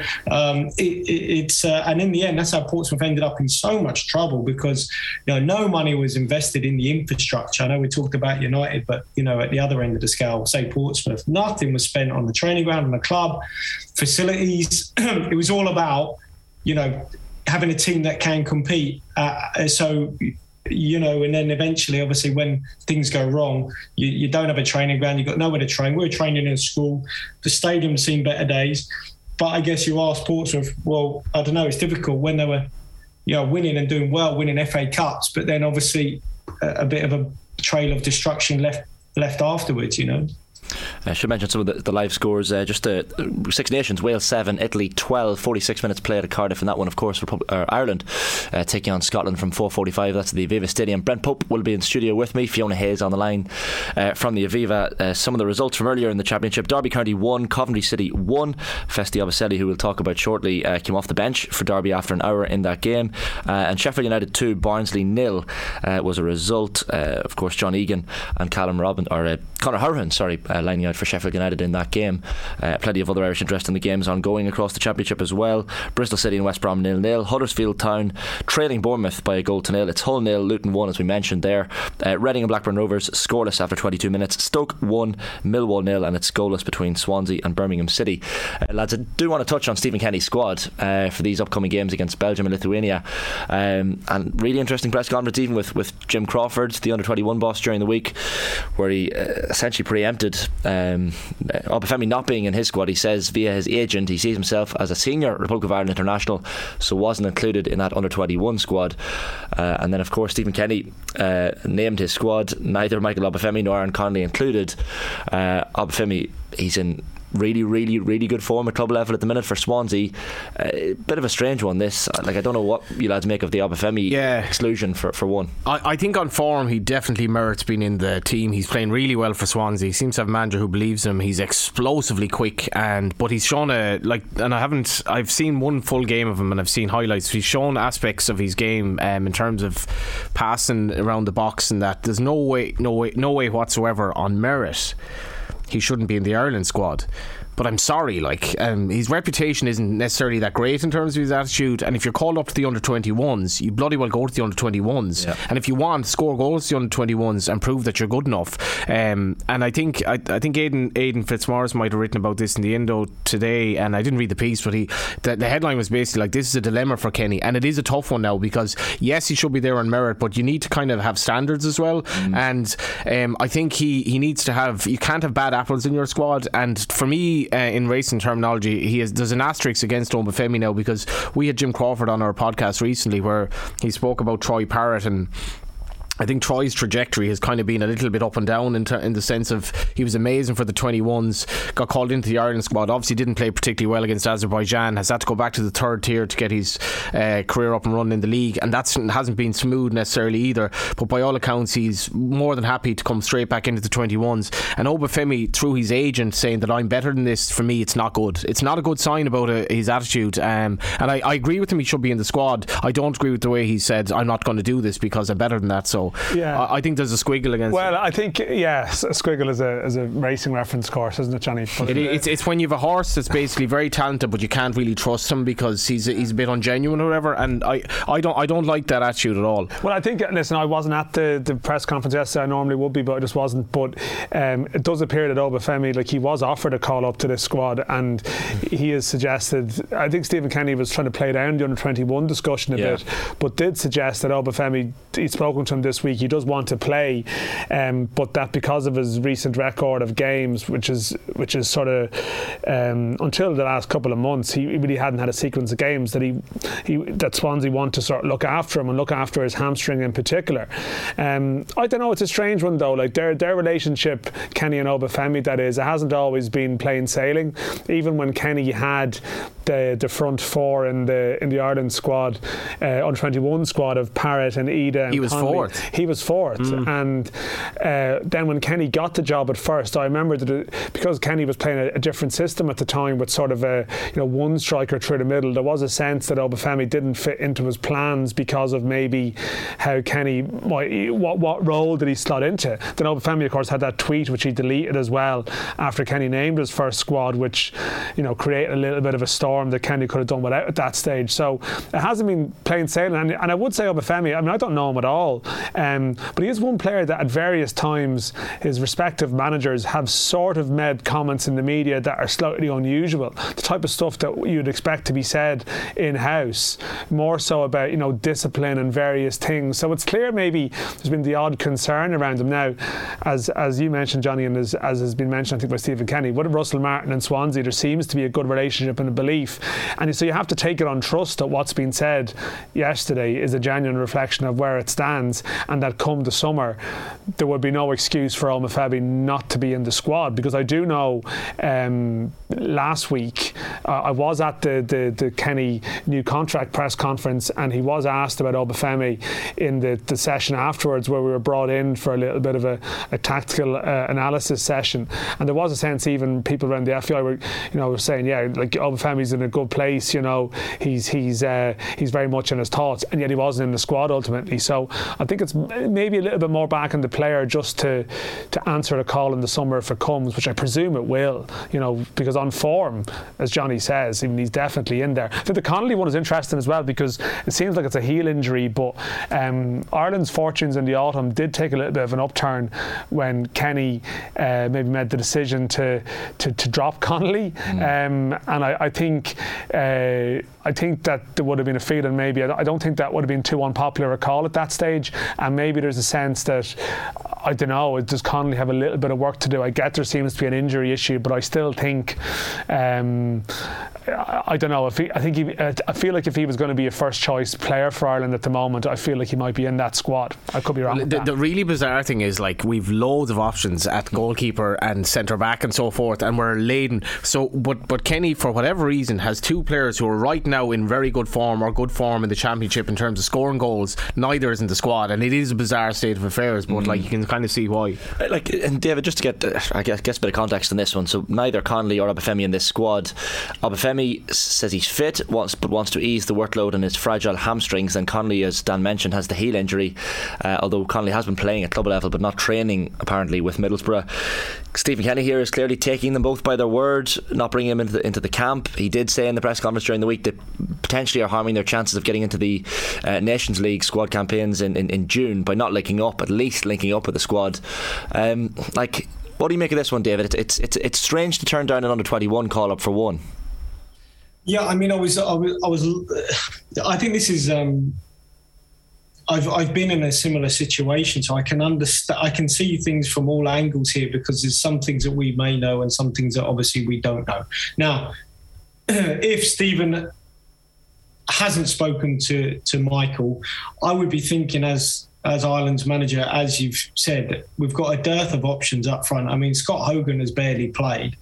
it's and in the end, that's how Portsmouth ended up in so much trouble, because, you know, no money was invested in the infrastructure. I know we talked about United, but, you know, at the other end of the scale, say Portsmouth, nothing was spent on the training ground, on the club, facilities. It was all about, you know, having a team that can compete. So, you know, and then eventually, obviously, when things go wrong, you don't have a training ground, you've got nowhere to train. We were training in school. The stadium's seen better days. But I guess you ask Portsmouth, well, I don't know, it's difficult when they were, you know, winning and doing well, winning FA Cups, but then obviously a bit of a trail of destruction left afterwards, you know. I should mention some of the live scores there. Just Six Nations, Wales 7, Italy 12, 46 minutes played at Cardiff, and that one, of course, Ireland taking on Scotland from 4:45. That's the Aviva Stadium. Brent Pope will be in studio with me. Fiona Hayes on the line from the Aviva. Some of the results from earlier in the Championship: Derby County 1, Coventry City 1. Festi Abaselli, who we'll talk about shortly, came off the bench for Derby after an hour in that game. And Sheffield United 2, Barnsley 0 was a result. Of course, John Egan and Conor Hourhan, lining out for Sheffield United in that game. Plenty of other Irish interest in the games ongoing across the Championship as well. Bristol City and West Brom 0-0. Huddersfield Town trailing Bournemouth by a goal to nil. It's Hull 0, Luton 1, as we mentioned there. Reading and Blackburn Rovers scoreless after 22 minutes. Stoke 1, Millwall 0, and it's goalless between Swansea and Birmingham City. Lads, I do want to touch on Stephen Kenny's squad for these upcoming games against Belgium and Lithuania. And really interesting press conference, even with Jim Crawford, the under-21 boss, during the week, where he essentially preempted Obafemi not being in his squad. He says via his agent he sees himself as a senior Republic of Ireland international, so wasn't included in that under-21 squad. And then, of course, Stephen Kenny named his squad, neither Michael Obafemi nor Aaron Connolly included. Obafemi, he's in really good form at club level at the minute for Swansea. A bit of a strange one, this. Like, I don't know what you lads make of the Obafemi exclusion for one. I think on form he definitely merits being in the team. He's playing really well for Swansea. He seems to have a manager who believes him. He's explosively quick, but he's shown I've seen one full game of him and I've seen highlights. He's shown aspects of his game in terms of passing around the box, and that there's no way whatsoever on merit he shouldn't be in the Ireland squad. But I'm sorry, his reputation isn't necessarily that great in terms of his attitude, and if you're called up to the under-21s, you bloody well go to the under-21s. Yeah. And if you want, score goals to the under-21s and prove that you're good enough. And I think Aidan Fitzmaurice might have written about this in the Indo today, and I didn't read the piece, but the headline was basically like, this is a dilemma for Kenny, and it is a tough one now, because yes, he should be there on merit, but you need to kind of have standards as well. And I think he needs to have, you can't have bad apples in your squad. And for me, in racing terminology, there's an asterisk against Obafemi now, because we had Jim Crawford on our podcast recently where he spoke about Troy Parrott, and I think Troy's trajectory has kind of been a little bit up and down in the sense of he was amazing for the 21s, got called into the Ireland squad, obviously didn't play particularly well against Azerbaijan, has had to go back to the third tier to get his career up and running in the league, and that hasn't been smooth necessarily either. But by all accounts, he's more than happy to come straight back into the 21s. And Obafemi, through his agent, saying that I'm better than this, for me, it's not good. It's not a good sign about his attitude. And I agree with him, he should be in the squad. I don't agree with the way he said, I'm not going to do this because I'm better than that. So yeah, I think there's a squiggle against it. Well, I think, a squiggle is a racing reference course, isn't it, Johnny? It's when you have a horse that's basically very talented, but you can't really trust him because he's a bit ungenuine or whatever, and I don't like that attitude at all. Well, I think, listen, I wasn't at the press conference yesterday. I normally would be, but I just wasn't. But it does appear that Obafemi, he was offered a call up to this squad, and he has suggested, I think Stephen Kenny was trying to play down the under-21 discussion a bit, but did suggest that Obafemi, he's spoken to him this week, he does want to play, but that because of his recent record of games, which is sort of until the last couple of months, he really hadn't had a sequence of games, that that Swansea want to sort of look after him and look after his hamstring in particular. I don't know, it's a strange one though. Their relationship, Kenny and Obafemi, that is, it hasn't always been plain sailing. Even when Kenny had the front four in the Ireland squad, under-21 squad of Parrott and Ida. And he was Conley. Fourth. He was fourth. And then when Kenny got the job at First, I remember that because Kenny was playing a different system at the time with sort of a one striker through the middle, there was a sense that Obafemi didn't fit into his plans because of maybe how Kenny might, what role did he slot into. Then Obafemi, of course, had that tweet which he deleted as well after Kenny named his first squad, which created a little bit of a storm that Kenny could have done without at that stage. So it hasn't been plain sailing, and I would say Obafemi, I don't know him at all, but he is one player that at various times his respective managers have sort of made comments in the media that are slightly unusual, the type of stuff that you'd expect to be said in-house, more so about discipline and various things. So it's clear maybe there's been the odd concern around him. Now, as you mentioned, Johnny, and as has been mentioned I think by Stephen Kenny, with Russell Martin and Swansea there seems to be a good relationship and a belief, and so you have to take it on trust that what's been said yesterday is a genuine reflection of where it stands, and that come the summer there would be no excuse for Obafemi not to be in the squad. Because I do know last week I was at the Kenny new contract press conference, and he was asked about Obafemi in the session afterwards where we were brought in for a little bit of a tactical analysis session, and there was a sense even people around the FAI were saying like Obafemi's in a good place, he's very much in his thoughts, and yet he wasn't in the squad ultimately. So I think it's maybe a little bit more back in the player just to answer the call in the summer if it comes, which I presume it will, because on form, as Johnny says, he's definitely in there. I think the Connolly one is interesting as well, because it seems like it's a heel injury, but Ireland's fortunes in the autumn did take a little bit of an upturn when Kenny maybe made the decision to drop Connolly, and I think that there would have been a feeling maybe, I don't think that would have been too unpopular a call at that stage, and maybe there's a sense that, I don't know, does Connolly have a little bit of work to do? I get there seems to be an injury issue, but I still think I don't know if he, I think he, I feel like if he was going to be a first choice player for Ireland at the moment, I feel like he might be in that squad. I could be wrong. The really bizarre thing is, like, we've loads of options at goalkeeper and centre back and so forth, and we're laden. So, but Kenny, for whatever reason, has two players who are right now in very good form or good form in the championship in terms of scoring goals. Neither is in the squad, and it is a bizarre state of affairs. But like, you can kind of see why. Like, and David, just to get I guess a bit of context on this one. So neither Connolly or Obafemi in this squad. Obafemi says he's fit, but wants to ease the workload on his fragile hamstrings, and Connolly, as Dan mentioned, has the heel injury, although Connolly has been playing at club level but not training apparently with Middlesbrough. Stephen Kenny here is clearly taking them both by their word, not bringing them into the camp. He did say in the press conference during the week that potentially are harming their chances of getting into the Nations League squad campaigns in June by not linking up, at least linking up with the squad. What do you make of this one, David? It's strange to turn down an under-21 call-up for one. Yeah, I mean, I think this is. I've been in a similar situation, so I can understand. I can see things from all angles here, because there's some things that we may know and some things that obviously we don't know. Now, if Stephen hasn't spoken to Michael, I would be thinking as Ireland's manager, as you've said, we've got a dearth of options up front. I mean, Scott Hogan has barely played.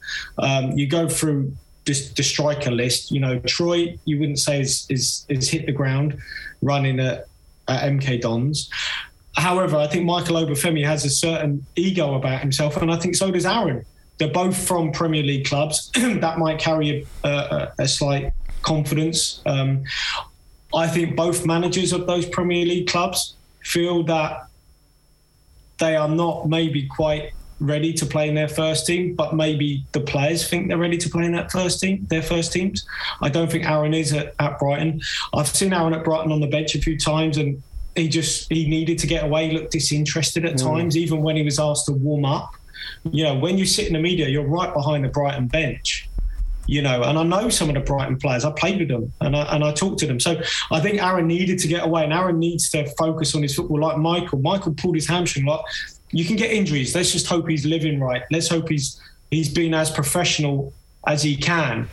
You go through the striker list. Troy, you wouldn't say is hit the ground running at MK Dons. However, I think Michael Obafemi has a certain ego about himself, and I think so does Aaron. They're both from Premier League clubs. That might carry a slight confidence. I think both managers of those Premier League clubs feel that they are not maybe quite ready to play in their first team, but maybe the players think they're ready to play in their first teams. I don't think Aaron is at Brighton. I've seen Aaron at Brighton on the bench a few times, and he needed to get away, looked disinterested at times, even when he was asked to warm up. When you sit in the media, you're right behind the Brighton bench. And I know some of the Brighton players. I played with them and I talked to them. So I think Aaron needed to get away, and Aaron needs to focus on his football. Like Michael pulled his hamstring. Like, you can get injuries. Let's just hope he's living right. Let's hope he's being as professional as he can.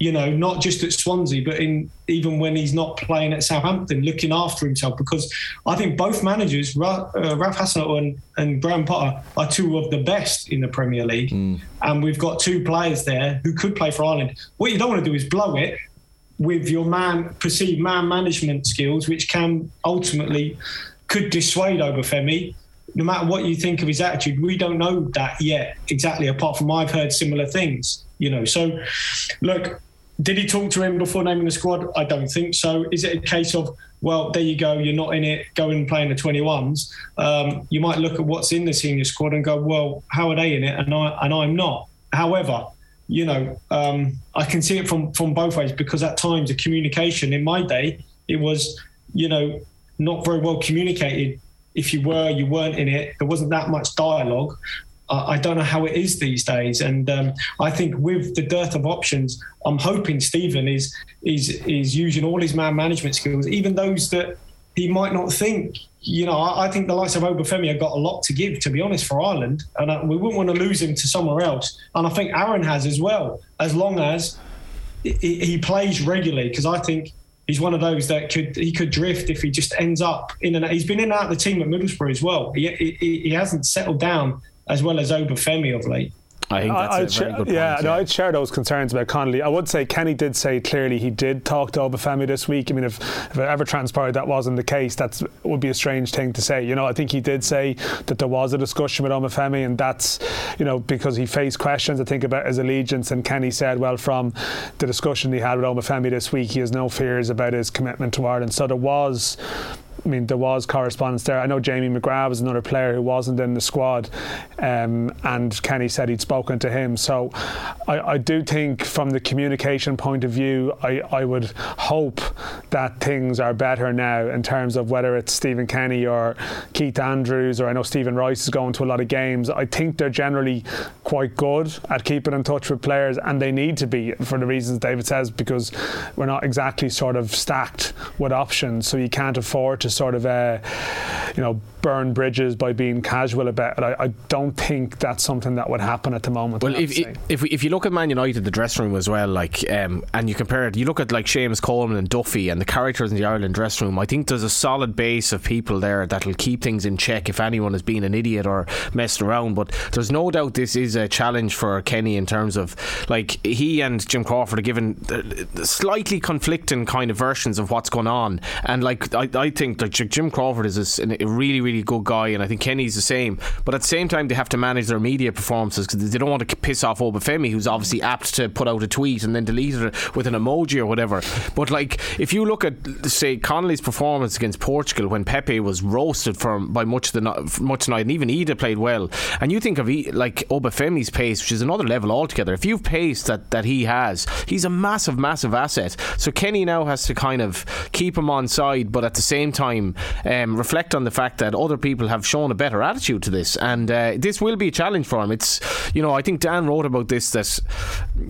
you know, not just at Swansea, but in even when he's not playing at Southampton, looking after himself. Because I think both managers, Ralph Hasenhuttl and Graham Potter, are two of the best in the Premier League. Mm. And we've got two players there who could play for Ireland. What you don't want to do is blow it with your perceived man management skills, which can ultimately could dissuade Obafemi. No matter what you think of his attitude, we don't know that yet exactly, apart from I've heard similar things, you know. So, look, did he talk to him before naming the squad? I don't think so. Is it a case of, well, there you go, you're not in it, go and play in the 21s? You might look at what's in the senior squad and go, well, how are they in it and I'm not? However, you know, I can see it from both ways, because at times the communication in my day, it was, you know, not very well communicated. If you were, you weren't in it. There wasn't that much dialogue. I don't know how it is these days. And I think with the dearth of options, I'm hoping Stephen is using all his man management skills, even those that he might not think. You know, I think the likes of Obafemi have got a lot to give, to be honest, for Ireland. And we wouldn't want to lose him to somewhere else. And I think Aaron has as well, as long as he plays regularly, because I think he's one of those that could drift if he just ends up in and out. He's been in and out of the team at Middlesbrough as well. He hasn't settled down as well as Obafemi of late. I think that's a very good point. Yeah, no, I'd share those concerns about Connolly. I would say Kenny did say clearly he did talk to Obafemi this week. I mean, if it ever transpired that wasn't the case, that would be a strange thing to say. You know, I think he did say that there was a discussion with Obafemi, and that's, you know, because he faced questions, I think, about his allegiance. And Kenny said, well, from the discussion he had with Obafemi this week, he has no fears about his commitment to Ireland. So there was correspondence there. I know Jamie McGrath was another player who wasn't in the squad, and Kenny said he'd spoken to him. So I do think from the communication point of view, I would hope that things are better now in terms of whether it's Stephen Kenny or Keith Andrews, or I know Stephen Rice is going to a lot of games. I think they're generally quite good at keeping in touch with players, and they need to be, for the reasons David says, because we're not exactly sort of stacked with options, so you can't afford to sort of you know, burn bridges by being casual about it. I don't think that's something that would happen at the moment. Well, if you look at Man United, the dressing room as well, like and you compare it, you look at like Seamus Coleman and Duffy and the characters in the Ireland dressing room, I think there's a solid base of people there that'll keep things in check if anyone is being an idiot or messing around. But there's no doubt this is a challenge for Kenny in terms of, like, he and Jim Crawford are given slightly conflicting kind of versions of what's going on. And like I think like Jim Crawford is a really, really good guy, and I think Kenny's the same. But at the same time, they have to manage their media performances, because they don't want to piss off Obafemi, who's obviously apt to put out a tweet and then delete it with an emoji or whatever. But like, if you look at, say, Connolly's performance against Portugal when Pepe was roasted by much of the night, and even Ida played well, and you think of like Obafemi's pace, which is another level altogether. If you've pace that he has, he's a massive, massive asset. So Kenny now has to kind of keep him on side, but at the same time reflect on the fact that other people have shown a better attitude to this, and this will be a challenge for him. It's, you know, I think Dan wrote about this, that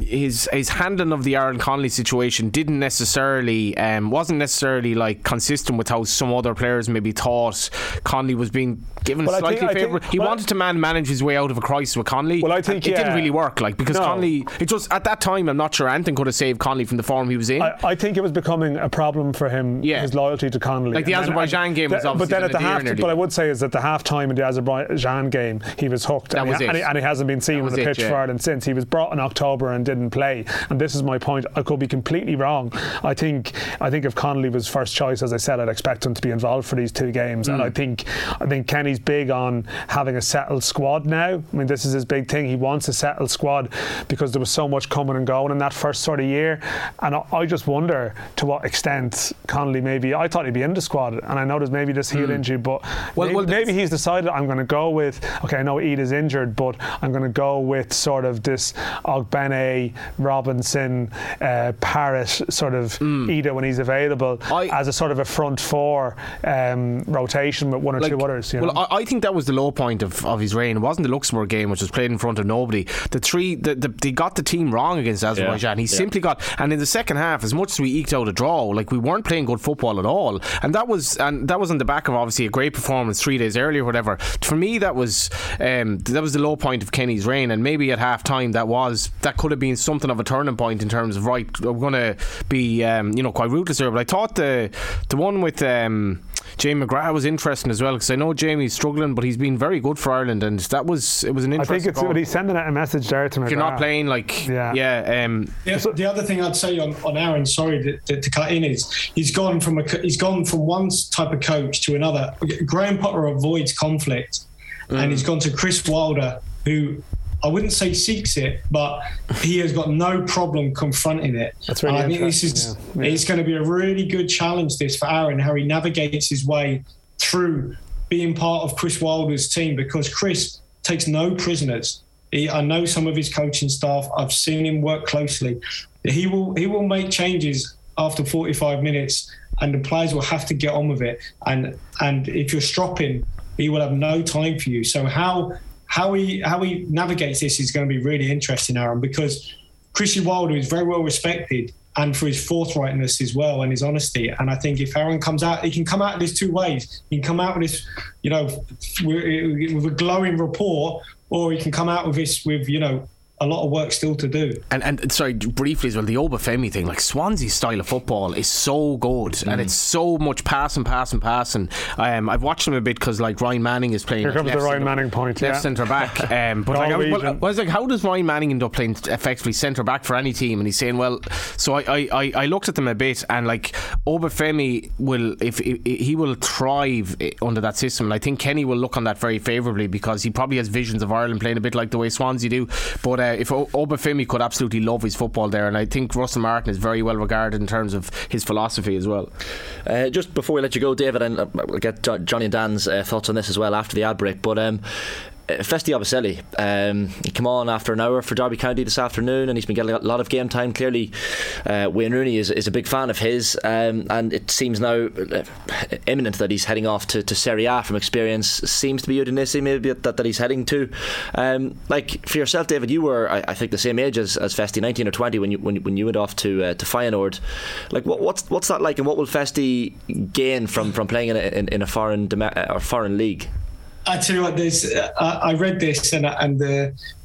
his handling of the Aaron Connolly situation wasn't necessarily like consistent with how some other players maybe thought Connolly was being given slightly favourable. He wanted to manage his way out of a crisis with Connolly. Well, I think it didn't really work, like, because Connolly, it just at that time, I'm not sure Anthony could have saved Connolly from the form he was in. I think it was becoming a problem for him, his loyalty to Connolly. Like the Azerbaijan game was obviously. But then what I would say is that the half-time in the Azerbaijan game, he was hooked. And he hasn't been seen on the pitch for Ireland since. He was brought in October and didn't play. And this is my point. I could be completely wrong. I think if Connolly was first choice, as I said, I'd expect him to be involved for these two games. Mm. And I think Kenny's big on having a settled squad now. I mean, this is his big thing. He wants a settled squad, because there was so much coming and going in that first sort of year. And I just wonder to what extent Connolly maybe. I thought he'd be in the squad, and I know there's maybe this heel injury, but maybe he's decided, I'm going to go with, okay, I know Ede is injured, but I'm going to go with sort of this Ogbene, Robinson, Parrott sort of Ede when he's available, as a sort of a front four rotation with one or two others. You know? I think that was the low point of his reign. It wasn't the Luxembourg game, which was played in front front of nobody. They got the team wrong against Azerbaijan. Yeah. He simply got, and in the second half, as much as we eked out a draw, like, we weren't playing good football at all, and that was on the back of obviously a great performance 3 days earlier, whatever. For me, that was the low point of Kenny's reign, and maybe at half time that could have been something of a turning point in terms of, right, I'm going to be quite ruthless here. But I thought the one with Jamie McGrath was interesting as well, because I know Jamie's struggling, but he's been very good for Ireland, and it was an interesting. I think it's what he's sending out a message there to McGrath. You're not playing, like, the other thing I'd say on Aaron, sorry to cut in, is he's gone from one type of coach to another. Graham Potter avoids conflict, and he's gone to Chris Wilder, who I wouldn't say seeks it, but he has got no problem confronting it. That's really interesting. I think it's going to be a really good challenge, this, for Aaron, how he navigates his way through being part of Chris Wilder's team, because Chris takes no prisoners. I know some of his coaching staff. I've seen him work closely. He will make changes after 45 minutes, and the players will have to get on with it. And if you're stropping, he will have no time for you. So how he navigates this is going to be really interesting, Aaron, because Chrissy Wilder is very well respected, and for his forthrightness as well, and his honesty. And I think if Aaron comes out, he can come out of this two ways. He can come out with this, with a glowing rapport, or he can come out with this with, a lot of work still to do. And sorry, briefly as well, the Obafemi thing, like, Swansea's style of football is so good, and it's so much passing. I've watched them a bit because, like, Ryan Manning is playing. Here comes the Ryan Manning point. Left centre back. But how does Ryan Manning end up playing effectively centre back for any team? And he's saying, I looked at them a bit, and like, Obafemi will thrive under that system. And I think Kenny will look on that very favourably, because he probably has visions of Ireland playing a bit like the way Swansea do. But if Obafemi could absolutely love his football there, and I think Russell Martin is very well regarded in terms of his philosophy as well. Just before we let you go, David, and we'll get Johnny and Dan's thoughts on this as well after the ad break, but Festi Oboseli came on after an hour for Derby County this afternoon, and he's been getting a lot of game time. Clearly Wayne Rooney is a big fan of his, and it seems now imminent that he's heading off to Serie A from experience. Seems to be Udinese maybe that he's heading to. For yourself, David, you were I think the same age as Festi, 19 or 20 when you went off to Feyenoord. Like, what's that like, and what will Festi gain from playing in a foreign league? I tell you what, I read this and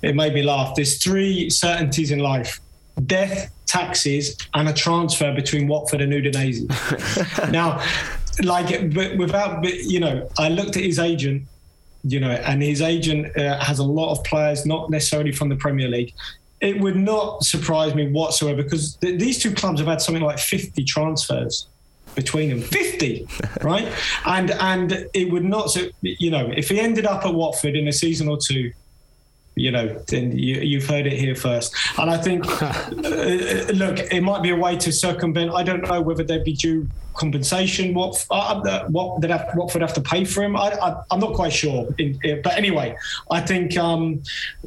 it made me laugh. There's three certainties in life: death, taxes, and a transfer between Watford and Udinese. Now, I looked at his agent, and his agent has a lot of players, not necessarily from the Premier League. It would not surprise me whatsoever, because these two clubs have had something like 50 transfers between them, 50, right? And it would not, if he ended up at Watford in a season or two, then you've heard it here first. And I think, look, it might be a way to circumvent. I don't know whether there'd be due compensation, what Watford have to pay for him. I'm not quite sure. But anyway, I think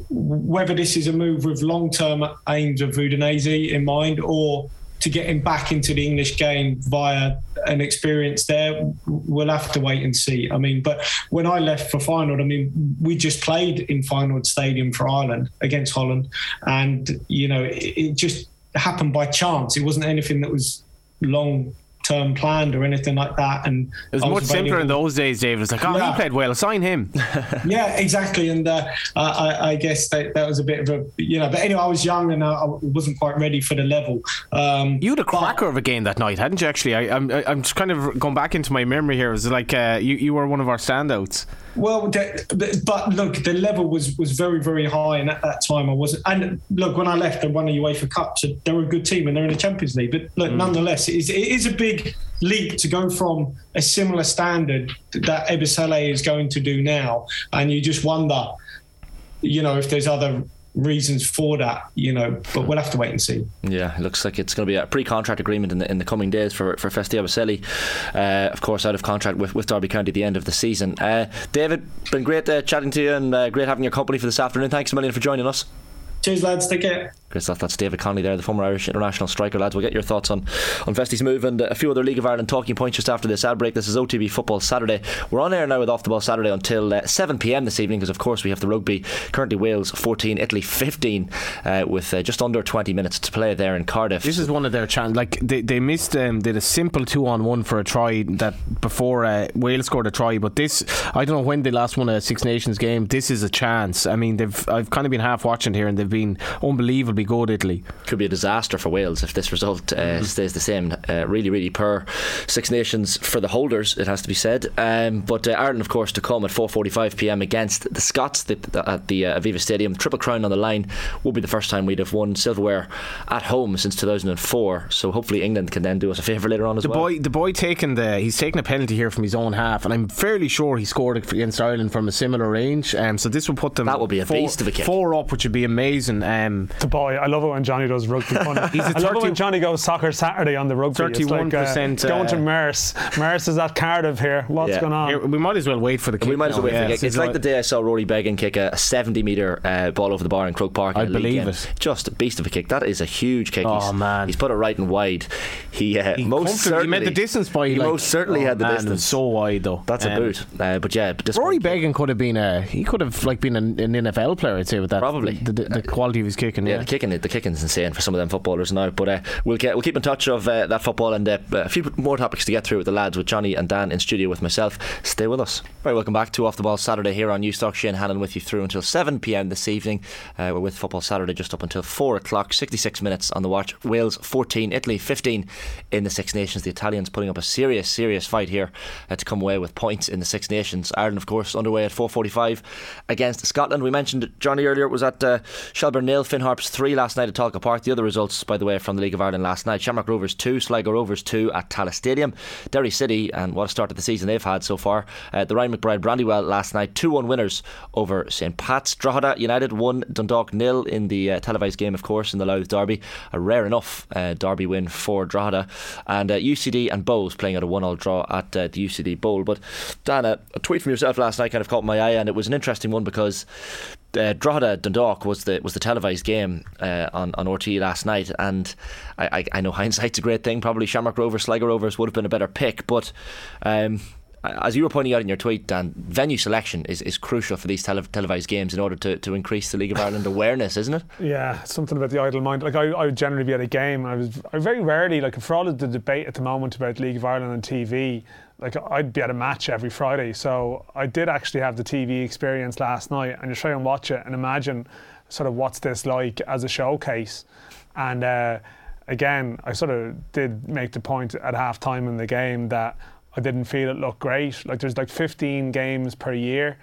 whether this is a move with long-term aims of Udinese in mind, or to get him back into the English game via an experience there, we'll have to wait and see. But when I left for Feyenoord, we just played in Feyenoord Stadium for Ireland against Holland, and it just happened by chance. It wasn't anything that was long-term planned or anything like that. And it was much simpler in those days, David. It's like, he played well, sign him. Yeah, exactly. And I guess that was a bit of a. But anyway, I was young and I wasn't quite ready for the level. You had a cracker of a game that night, hadn't you? Actually, I'm just kind of going back into my memory here. It was like you were one of our standouts. Well, but look, the level was very, very high, and at that time I wasn't. And look, when I left, they won the UEFA Cup, so they're a good team and they're in the Champions League. But look, nonetheless, it is a big leap to go from a similar standard that Oboseli is going to do now, and you just wonder, if there's other reasons for that, but we'll have to wait and see. Yeah, it looks like it's going to be a pre-contract agreement in the coming days for Festi Oboseli, of course out of contract with Derby County at the end of the season. David, been great chatting to you, and great having your company for this afternoon. Thanks a million for joining us. Cheers, lads, take care. Christoph, that's David Connolly there, the former Irish international striker. Lads, we'll get your thoughts on Vesti's move and a few other League of Ireland talking points just after this ad break. This is OTB Football Saturday. We're on air now with Off The Ball Saturday until 7pm this evening, because of course we have the rugby, currently Wales 14, Italy 15, with just under 20 minutes to play there in Cardiff. This is one of their chances. Like they missed, did a simple 2-on-1 for a try that before Wales scored a try, but this, I don't know when they last won a Six Nations game. This is a chance. I mean, I've kind of been half watching here and they've been unbelievable. Be good, Italy. Could be a disaster for Wales if this result stays the same. Really, really poor Six Nations for the holders, it has to be said. But Ireland, of course, to come at 4:45pm against the Scots at the Aviva Stadium. Triple Crown on the line. Would be the first time we'd have won silverware at home since 2004. So hopefully England can then do us a favour later on as well. He's taken a penalty here from his own half, and I'm fairly sure he scored against Ireland from a similar range. So this would put them. That would be a beast of a kick. 4 up, which would be amazing. I love it when Johnny does rugby. I love it when Johnny goes Soccer Saturday on the rugby. 31%. It's going to Merse. Merse is at Cardiff here. What's going on? Here, we might as well wait for the kick. It's like the day I saw Rory Began kick a 70-metre ball over the bar in Croke Park. I believe it. Just a beast of a kick. That is a huge kick. Oh, man. He's put it right and wide. He most certainly made the distance by. He most certainly had the distance. It's so wide, though. That's a boot. But yeah, Rory Began could have been an NFL player, I'd say, with that. Probably. The quality of his kicking. Yeah, the kicking's insane for some of them footballers now. But we'll keep in touch of that football and a few more topics to get through with the lads, with Johnny and Dan in studio with myself. Stay with us. Right, welcome back to Off The Ball Saturday here on Newstalk. Shane Hannan with you through until 7pm this evening. We're with Football Saturday just up until 4 o'clock. 66 minutes on the watch. Wales 14, Italy 15 in the Six Nations. The Italians putting up a serious fight here to come away with points in the Six Nations. Ireland, of course, underway at 4:45 against Scotland. We mentioned Johnny earlier. It was at Shelburne nil, Finn Harps 3 last night at Talca Park. The other results, by the way, from the League of Ireland last night: Shamrock Rovers 2, Sligo Rovers 2 at Tallaght Stadium. Derry City, and what a start to the season they've had so far, the Ryan McBride Brandywell last night 2-1 winners over St Pat's. Drogheda United 1, Dundalk 0 in the televised game, of course, in the Louth derby, a rare enough derby win for Drogheda. And UCD and Bowes playing at a 1-1 draw at the UCD Bowl. But Dan, a tweet from yourself last night kind of caught my eye, and it was an interesting one because Drogheda Dundalk was the televised game on RT last night, and I know hindsight's a great thing. Probably Shamrock Rovers, Sligo Rovers would have been a better pick, but as you were pointing out in your tweet, Dan, venue selection is crucial for these televised games in order to increase the League of Ireland awareness, isn't it? Yeah, something about the idle mind. Like I would generally be at a game, and I very rarely, like for all of the debate at the moment about League of Ireland on TV, like I'd be at a match every Friday, so I did actually have the TV experience last night, and you try and watch it and imagine sort of what's this like as a showcase. And again, I sort of did make the point at half time in the game that I didn't feel it looked great. Like there's like 15 games per year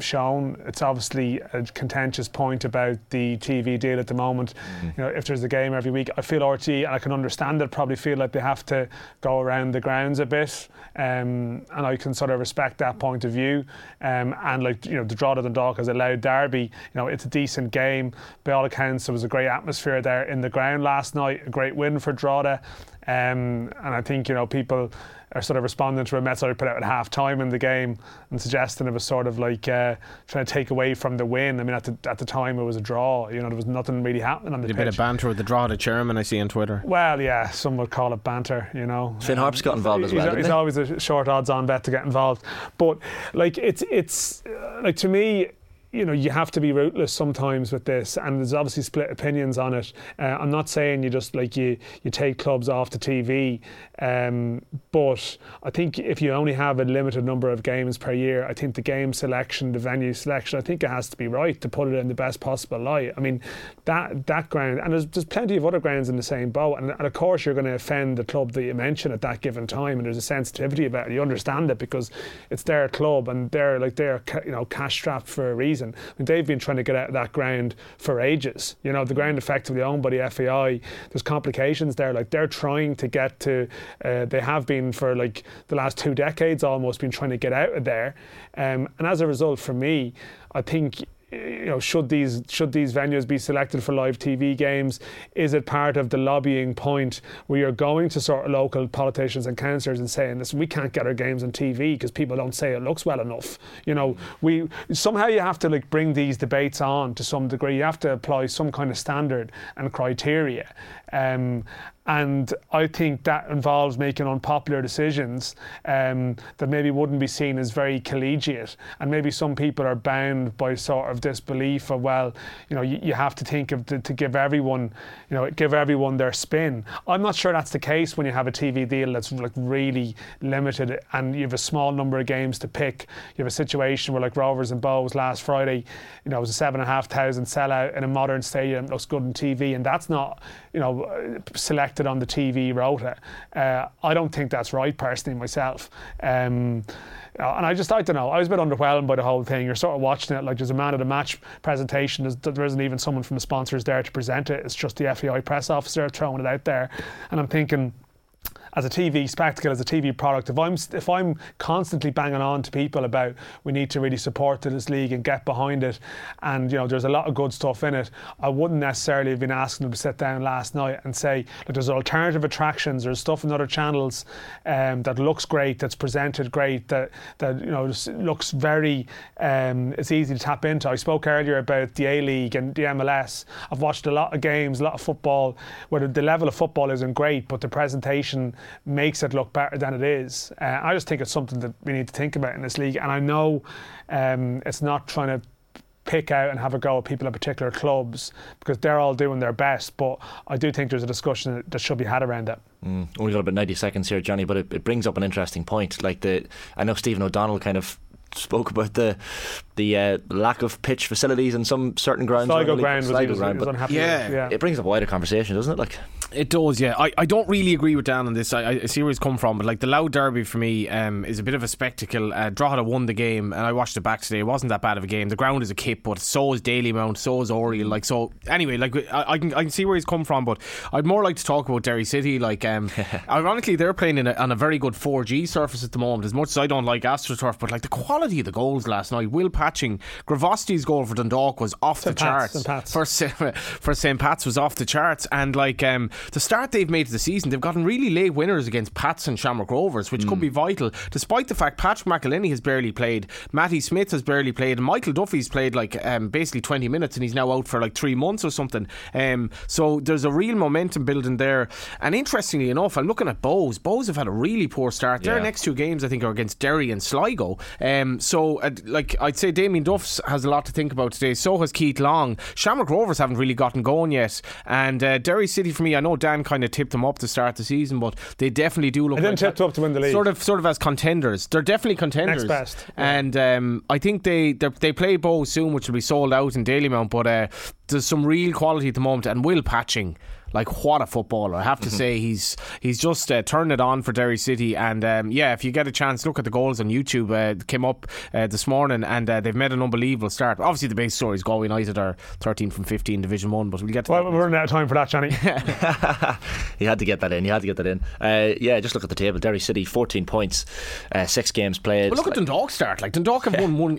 shown. It's obviously a contentious point about the TV deal at the moment. Mm-hmm. You know, if there's a game every week, I feel RT, and I can understand it, probably feel like they have to go around the grounds a bit, and I can sort of respect that point of view. And like, you know, the Drogheda Dundalk is a loud derby. You know, it's a decent game. By all accounts, there was a great atmosphere there in the ground last night. A great win for Drogheda. And I think, you know, people are sort of responding to a message I put out at half time in the game and suggesting it was sort of like trying to take away from the win. I mean, at the time it was a draw. You know, there was nothing really happening on the pitch. A bit of banter with the Drogheda chairman, I see on Twitter. Well, yeah, some would call it banter, you know. Finn Harps got involved as well. He's always a short odds on bet to get involved. But like it's like, to me, you know, you have to be ruthless sometimes with this, and there's obviously split opinions on it. I'm not saying you just like you take clubs off the TV, but I think if you only have a limited number of games per year, I think the game selection, the venue selection, I think it has to be right to put it in the best possible light. I mean, that ground, and there's plenty of other grounds in the same boat, and of course you're going to offend the club that you mention at that given time, and there's a sensitivity about it. You understand it because it's their club and they're you know, cash strapped for a reason. I mean, they've been trying to get out of that ground for ages. You know, the ground effectively owned by the FAI. There's complications there. Like they're trying to get to. They have been for like the last 2 decades almost been trying to get out of there, and as a result, for me, I think you know, should these venues be selected for live TV games? Is it part of the lobbying point where you're going to sort of local politicians and councillors and saying, listen, we can't get our games on TV because people don't say it looks well enough? You know, we somehow you have to like bring these debates on to some degree. You have to apply some kind of standard and criteria. And I think that involves making unpopular decisions that maybe wouldn't be seen as very collegiate. And maybe some people are bound by sort of this belief of, well, you know, you have to think of to give everyone, you know, give everyone their spin. I'm not sure that's the case when you have a TV deal that's like really limited and you have a small number of games to pick. You have a situation where like Rovers and Bows last Friday, you know, it was a 7,500 sellout in a modern stadium. It looks good on TV, and that's not, you know, selected on the TV router. I don't think that's right personally myself. And I don't know, I was a bit underwhelmed by the whole thing. You're sort of watching it like there's a man at a match presentation, there isn't even someone from the sponsors there to present it, it's just the FAI press officer throwing it out there. And I'm thinking, as a TV spectacle, as a TV product, if I'm constantly banging on to people about we need to really support this league and get behind it, and you know there's a lot of good stuff in it, I wouldn't necessarily have been asking them to sit down last night and say, look, there's alternative attractions, there's stuff in other channels that looks great, that's presented great, that you know looks very, it's easy to tap into. I spoke earlier about the A-League and the MLS. I've watched a lot of games, a lot of football, where the level of football isn't great, but the presentation makes it look better than it is. I just think it's something that we need to think about in this league. And I know it's not trying to pick out and have a go at people at particular clubs, because they're all doing their best, but I do think there's a discussion that should be had around that. Only got about 90 seconds here, Johnny, but it brings up an interesting point. Like I know Stephen O'Donnell kind of spoke about the lack of pitch facilities in some certain grounds. Sligo ground was unhappy. Yeah, it brings up a wider conversation, doesn't it? Like it does, yeah. I don't really agree with Dan on this. I see where he's come from, but like the Loud Derby for me is a bit of a spectacle. Drogheda won the game, and I watched it back today. It wasn't that bad of a game. The ground is a kip, but so is Dalymount, so is Oriel. Like so, anyway, like I can see where he's come from, but I'd more like to talk about Derry City. Like ironically, they're playing on a very good 4G surface at the moment. As much as I don't like AstroTurf, but like the quality of the goals last night, Will Patching, Gravosti's goal for Dundalk was off the charts. For St. Pat's was off the charts, and like the start they've made to the season, they've gotten really late winners against Pats and Shamrock Rovers, which could be vital, despite the fact Patrick McElhinney has barely played, Matty Smith has barely played, and Michael Duffy's played like basically 20 minutes and he's now out for like 3 months or something. So there's a real momentum building there. And interestingly enough, I'm looking at Bows. Bows have had a really poor start. Yeah. Their next two games I think are against Derry and Sligo. So I'd say Damien Duffs has a lot to think about today. So has Keith Long. Shamrock Rovers haven't really gotten going yet. And Derry City for me, I know Dan kind of tipped them up to start the season, but they definitely do look. Tipped up to win the league. Sort of as contenders. They're definitely contenders. Next best. Yeah. And I think they play Bow soon, which will be sold out in Dalymount. But there's some real quality at the moment, and Will Patching. Like what a footballer! I have to say he's just turned it on for Derry City, and if you get a chance, look at the goals on YouTube. It came up this morning, and they've made an unbelievable start. Obviously, the base story is Galway United are 13 from 15 Division 1, but we'll get to that. Well, we're running out of time for that, Johnny. You had to get that in. Just look at the table. Derry City 14 points, 6 games played. But look at Dundalk's start. Like Dundalk have won one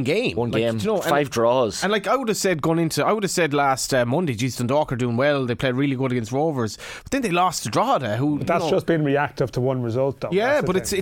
game. One game, like, you know, 5 draws. And like I would have said last Monday, geez, Dundalk are doing well. They played really good against Rovers, but then they lost to Drogheda, who just been reactive to one result though. Yeah, but it's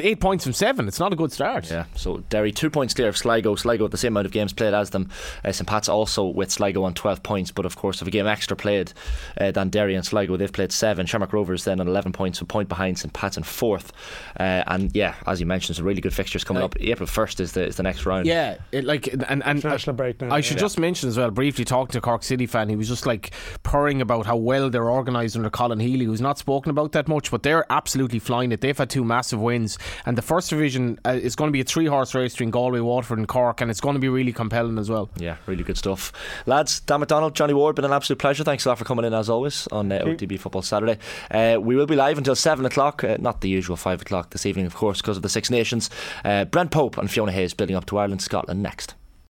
8 points from 7. It's not a good start. Yeah, so Derry 2 points clear of Sligo with the same amount of games played as them. St. Pat's also with Sligo on 12 points, but of course if a game extra played than Derry and Sligo, they've played 7. Shamrock Rovers then on 11 points, a point behind St. Pat's in 4th, and yeah, as you mentioned, some really good fixtures coming up. April 1st is the next round. Yeah, international break now. I should just mention as well, briefly talking to Cork City fan, he was just like purring about how well they're organised under Colin Healy, who's not spoken about that much, but they're absolutely flying it. They've had 2 massive wins, and the first division is going to be a 3-horse race between Galway, Waterford and Cork, and it's going to be really compelling as well. Yeah, really good stuff, lads. Dan McDonald, Johnny Ward, been an absolute pleasure. Thanks a lot for coming in as always on OTB Football Saturday. We will be live until 7 o'clock, not the usual 5 o'clock this evening of course because of the Six Nations. Brent Pope and Fiona Hayes building up to Ireland, Scotland next.